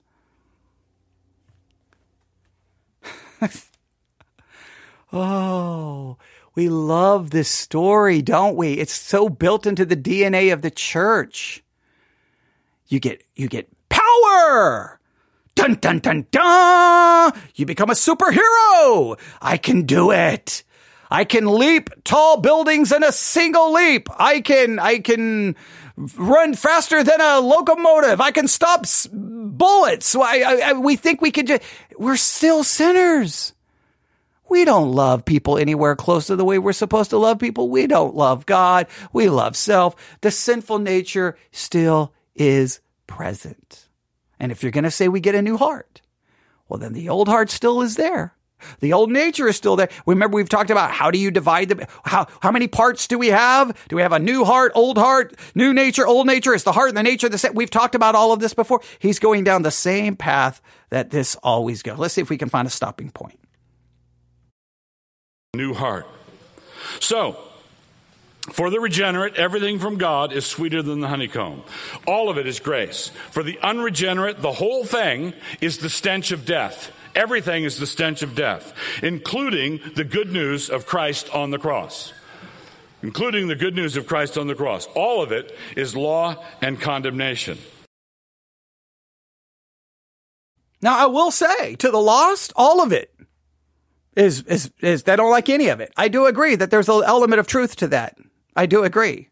Oh, we love this story, don't we? It's so built into the D N A of the church. You get you get power. Dun, dun, dun, dun. You become a superhero. I can do it. I can leap tall buildings in a single leap. I can I can run faster than a locomotive. I can stop bullets. I, I, I, we think we can just... We're still sinners. We don't love people anywhere close to the way we're supposed to love people. We don't love God. We love self. The sinful nature still is present. And if you're going to say we get a new heart, well, then the old heart still is there. The old nature is still there. Remember, we've talked about how do you divide the, how, how many parts do we have? Do we have a new heart, old heart, new nature, old nature? Is the heart and the nature the same? We've talked about all of this before. He's going down the same path that this always goes. Let's see if we can find a stopping point. New heart. So, for the regenerate, everything from God is sweeter than the honeycomb. All of it is grace. For the unregenerate, the whole thing is the stench of death. Everything is the stench of death, including the good news of Christ on the cross. Including the good news of Christ on the cross. All of it is law and condemnation. Now, I will say, to the lost, all of it is, is, is they don't like any of it. I do agree that there's an element of truth to that. I do agree.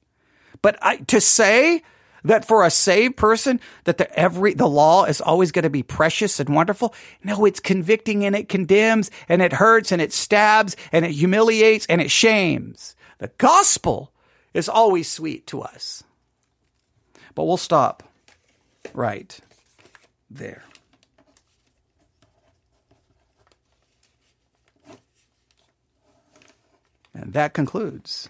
But I, to say that for a saved person, that the every the law is always going to be precious and wonderful, no, it's convicting and it condemns and it hurts and it stabs and it humiliates and it shames. The gospel is always sweet to us. But we'll stop right there. And that concludes.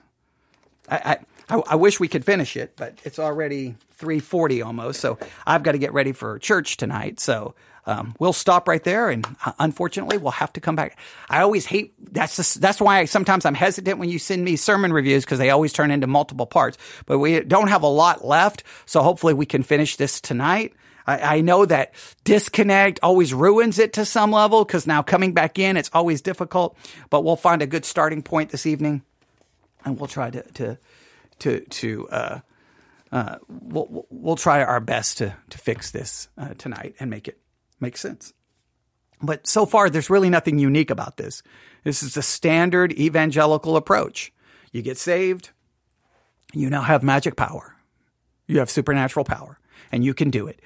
I... I I, I wish we could finish it, but it's already three forty almost, so I've got to get ready for church tonight. So um, we'll stop right there, and uh, unfortunately, we'll have to come back. I always hate – that's just, that's why I, sometimes I'm hesitant when you send me sermon reviews because they always turn into multiple parts. But we don't have a lot left, so hopefully we can finish this tonight. I, I know that disconnect always ruins it to some level because now coming back in, it's always difficult. But we'll find a good starting point this evening, and we'll try to, to – To to uh, uh, we'll we'll try our best to to fix this uh, tonight and make it make sense. But so far, there's really nothing unique about this. This is the standard evangelical approach. You get saved, you now have magic power, you have supernatural power, and you can do it.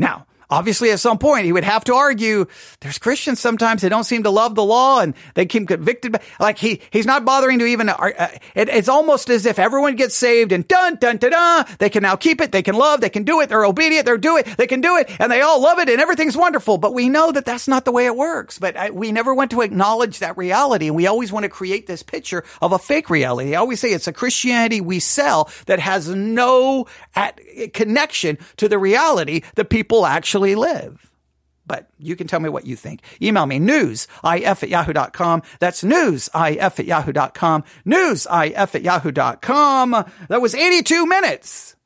Now, obviously, at some point, he would have to argue there's Christians sometimes that don't seem to love the law and they keep convicted. By, like he he's not bothering to even uh, it, it's almost as if everyone gets saved and dun, dun, dun, dun. They can now keep it. They can love. They can do it. They're obedient. They're do it. They can do it. And they all love it and everything's wonderful. But we know that that's not the way it works. But I, we never want to acknowledge that reality. And we always want to create this picture of a fake reality. I always say it's a Christianity we sell that has no at, connection to the reality that people actually live. But you can tell me what you think. Email me news I F at yahoo dot com. That's news I F at yahoo dot com. news I F at yahoo dot com. That was eighty-two minutes.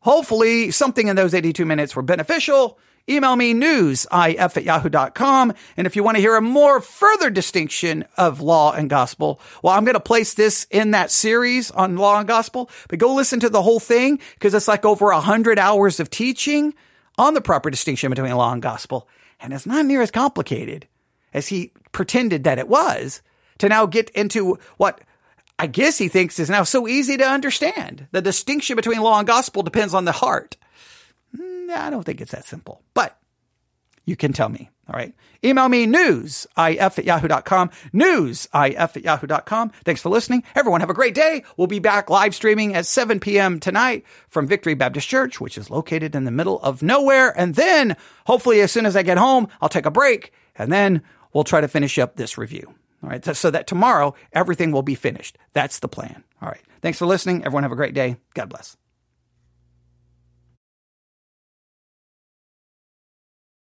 Hopefully something in those eighty-two minutes were beneficial. Email me news I F at yahoo dot com. And if you want to hear a more further distinction of law and gospel, well, I'm going to place this in that series on law and gospel, but go listen to the whole thing because it's like over a hundred hours of teaching on the proper distinction between law and gospel, and it's not near as complicated as he pretended that it was to now get into what I guess he thinks is now so easy to understand. The distinction between law and gospel depends on the heart. I don't think it's that simple, but you can tell me. All right. Email me news I F at yahoo dot com. news I F at yahoo dot com. Thanks for listening. Everyone have a great day. We'll be back live streaming at seven p.m. tonight from Victory Baptist Church, which is located in the middle of nowhere. And then hopefully as soon as I get home, I'll take a break and then we'll try to finish up this review. All right. So that tomorrow everything will be finished. That's the plan. All right. Thanks for listening. Everyone have a great day. God bless.